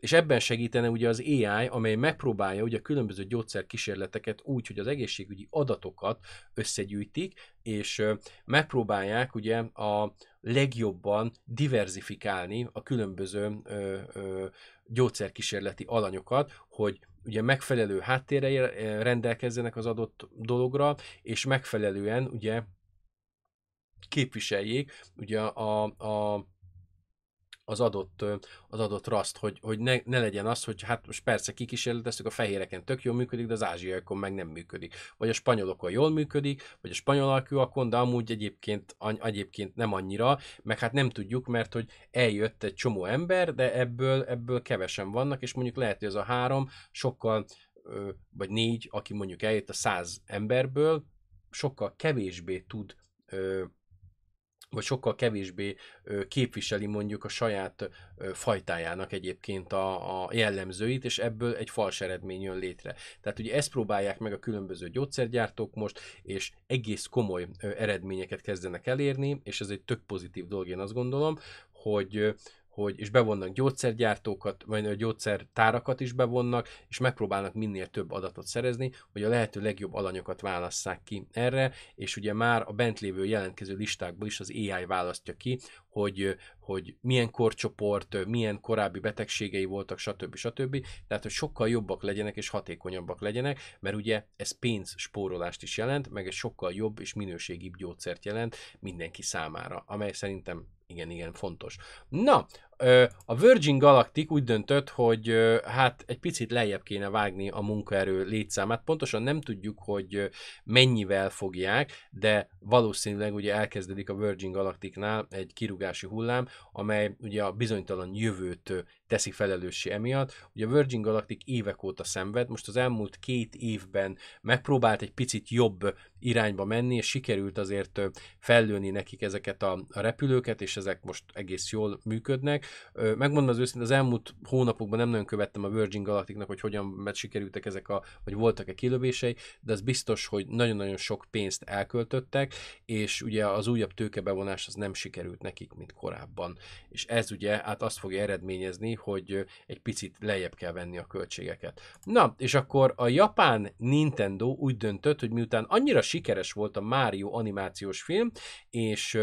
és ebben segítene ugye az á i, amely megpróbálja ugye a különböző gyógyszerkísérleteket úgy, hogy az egészségügyi adatokat összegyűjtik, és megpróbálják ugye a legjobban diverzifikálni a különböző ö, ö, gyógyszerkísérleti alanyokat, hogy ugye megfelelő háttérre rendelkezzenek az adott dologra, és megfelelően ugye képviseljék ugye a, a az adott, az adott raszt, hogy, hogy ne, ne legyen az, hogy hát most persze kikísérleteztük, a fehéreken tök jól működik, de az ázsiaiakon meg nem működik. Vagy a spanyolokon jól működik, vagy a spanyol alkúakon, de amúgy egyébként, egyébként nem annyira, meg hát nem tudjuk, mert hogy eljött egy csomó ember, de ebből, ebből kevesen vannak, és mondjuk lehet, hogy ez a három sokkal, vagy négy, aki mondjuk eljött a száz emberből, sokkal kevésbé tud vagy sokkal kevésbé képviseli mondjuk a saját fajtájának egyébként a, a jellemzőit, és ebből egy fals eredmény jön létre. Tehát ugye ezt próbálják meg a különböző gyógyszergyártók most, és egész komoly eredményeket kezdenek elérni, és ez egy tök pozitív dolog, én azt gondolom, hogy, hogy és bevonnak gyógyszergyártókat, vagy gyógyszertárakat is bevonnak, és megpróbálnak minél több adatot szerezni, hogy a lehető legjobb alanyokat válasszák ki erre, és ugye már a bent lévő jelentkező listákból is az á i választja ki, hogy, hogy milyen korcsoport, milyen korábbi betegségei voltak, stb. stb. Tehát, hogy sokkal jobbak legyenek és hatékonyabbak legyenek, mert ugye ez pénzspórolást is jelent, meg egy sokkal jobb és minőségibb gyógyszert jelent mindenki számára, amely szerintem igen, igen, fontos. Na, a Virgin Galactic úgy döntött, hogy hát egy picit lejjebb kéne vágni a munkaerő létszámát. Pontosan nem tudjuk, hogy mennyivel fogják, de valószínűleg ugye elkezdődik a Virgin Galacticnál egy kirúgási hullám, amely ugye a bizonytalan jövőt teszi felelőssé emiatt. Ugye a Virgin Galactic évek óta szenved, most az elmúlt két évben megpróbált egy picit jobb irányba menni, és sikerült azért fellőni nekik ezeket a repülőket, és ezek most egész jól működnek. Megmondom az őszintén, az elmúlt hónapokban nem nagyon követtem a Virgin Galacticnak, hogy hogyan sikerültek ezek a, vagy voltak-e kilövései, de az biztos, hogy nagyon-nagyon sok pénzt elköltöttek, és ugye az újabb tőkebevonás az nem sikerült nekik, mint korábban. És ez ugye hát azt fogja eredményezni, hogy egy picit lejjebb kell venni a költségeket. Na, és akkor a japán Nintendo úgy döntött, hogy miután annyira sikeres volt a Mario animációs film, és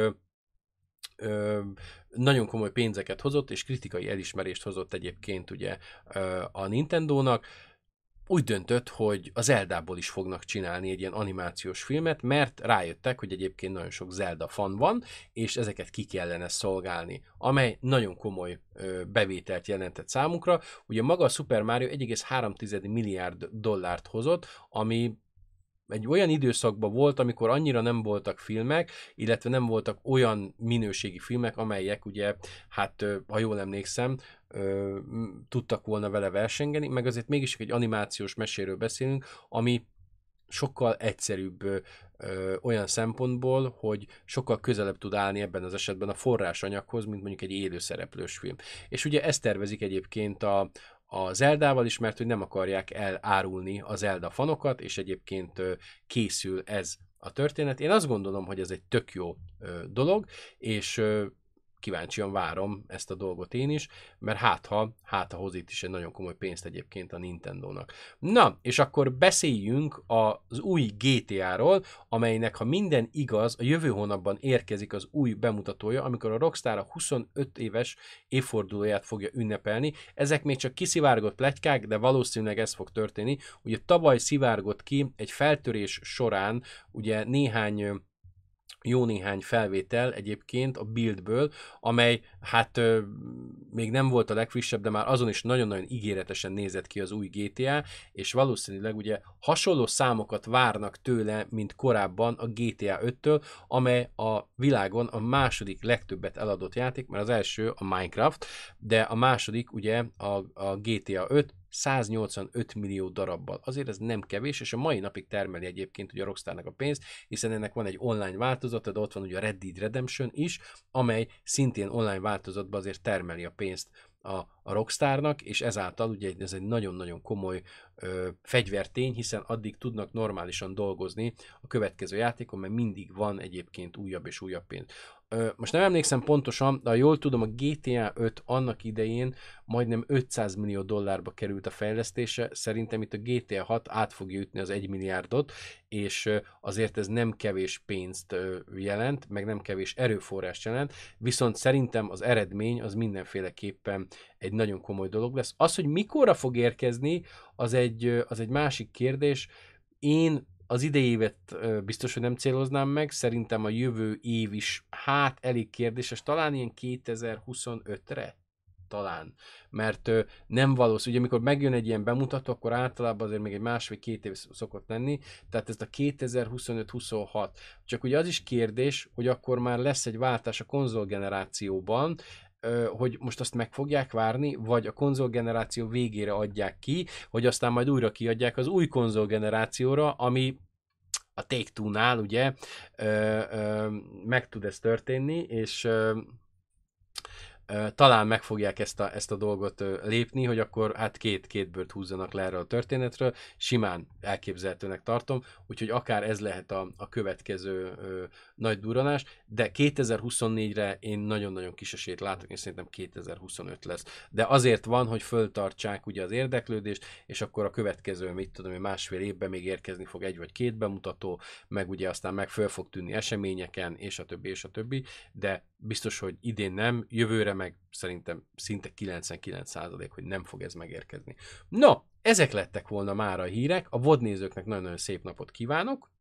Ö, nagyon komoly pénzeket hozott, és kritikai elismerést hozott egyébként ugye ö, a Nintendónak, úgy döntött, hogy a Zeldából is fognak csinálni egy ilyen animációs filmet, mert rájöttek, hogy egyébként nagyon sok Zelda fan van, és ezeket ki kellene szolgálni, amely nagyon komoly ö, bevételt jelentett számukra. Ugye maga a Super Mario egy egész három milliárd dollárt hozott, ami egy olyan időszakban volt, amikor annyira nem voltak filmek, illetve nem voltak olyan minőségi filmek, amelyek ugye, hát ha jól emlékszem, tudtak volna vele versengeni, meg azért mégis egy animációs meséről beszélünk, ami sokkal egyszerűbb ö, olyan szempontból, hogy sokkal közelebb tud állni ebben az esetben a forrásanyaghoz, mint mondjuk egy élőszereplős film. És ugye ezt tervezik egyébként a a Zeldával is, mert hogy nem akarják elárulni a Zelda fanokat, és egyébként készül ez a történet. Én azt gondolom, hogy ez egy tök jó dolog, és kíváncsian várom ezt a dolgot én is, mert hátha, hátha hoz itt is egy nagyon komoly pénzt egyébként a Nintendónak. Na, és akkor beszéljünk az új gé té á-ról, amelynek, ha minden igaz, a jövő hónapban érkezik az új bemutatója, amikor a Rockstar a huszonöt éves évfordulóját fogja ünnepelni. Ezek még csak kiszivárgott pletykák, de valószínűleg ez fog történni. Ugye tavaly szivárgott ki egy feltörés során ugye néhány jó néhány felvétel egyébként a Buildből, amely hát euh, még nem volt a legfrissebb, de már azon is nagyon-nagyon ígéretesen nézett ki az új gé té á, és valószínűleg ugye hasonló számokat várnak tőle, mint korábban a G T A öttől, amely a világon a második legtöbbet eladott játék, mert az első a Minecraft, de a második ugye a, a G T A öt, száznyolcvanöt millió darabbal. Azért ez nem kevés, és a mai napig termeli egyébként ugye a Rockstarnak a pénzt, hiszen ennek van egy online változata, de ott van ugye a Red Dead Redemption is, amely szintén online változatban azért termeli a pénzt a, a Rockstarnak, és ezáltal ugye ez egy nagyon-nagyon komoly ö, fegyvertény, hiszen addig tudnak normálisan dolgozni a következő játékon, mert mindig van egyébként újabb és újabb pénz. Ö, most nem emlékszem pontosan, de jól tudom, a G T A öt annak idején majdnem ötszáz millió dollárba került a fejlesztése, szerintem itt a G T A hat át fogja ütni az egy milliárdot, és azért ez nem kevés pénzt jelent, meg nem kevés erőforrást jelent, viszont szerintem az eredmény az mindenféleképpen egy nagyon komoly dolog lesz. Az, hogy mikorra fog érkezni, az egy, az egy másik kérdés. Én az idei évet biztos, hogy nem céloznám meg, szerintem a jövő év is hát elég kérdéses, talán ilyen kétezer-huszonötre. Talán, mert nem valószínű, ugye amikor megjön egy ilyen bemutató, akkor általában azért még egy másfél-két év szokott lenni, tehát ez a kétezer-huszonöt-huszonhat. Csak ugye az is kérdés, hogy akkor már lesz egy váltás a konzolgenerációban, hogy most azt meg fogják várni, vagy a konzolgeneráció végére adják ki, hogy aztán majd újra kiadják az új konzolgenerációra, ami a Take-Two-nál ugye meg tud ez történni, és talán meg fogják ezt a, ezt a dolgot lépni, hogy akkor hát két-két bőrt húzzanak le erről a történetről, simán elképzelhetőnek tartom, úgyhogy akár ez lehet a, a következő ö, nagy durranás, de kétezer-huszonnégyre én nagyon-nagyon kis esélyt látok, és szerintem kétezer-huszonöt lesz. De azért van, hogy föltartsák ugye az érdeklődést, és akkor a következő, mit tudom én, másfél évben még érkezni fog egy vagy két bemutató, meg ugye aztán meg föl fog tűnni eseményeken, és a többi, és a többi, de biztos, hogy idén nem, jövőre meg szerintem szinte kilencvenkilenc százalék, hogy nem fog ez megérkezni. No, ezek lettek volna mára a hírek, a vodnézőknek nagyon-nagyon szép napot kívánok,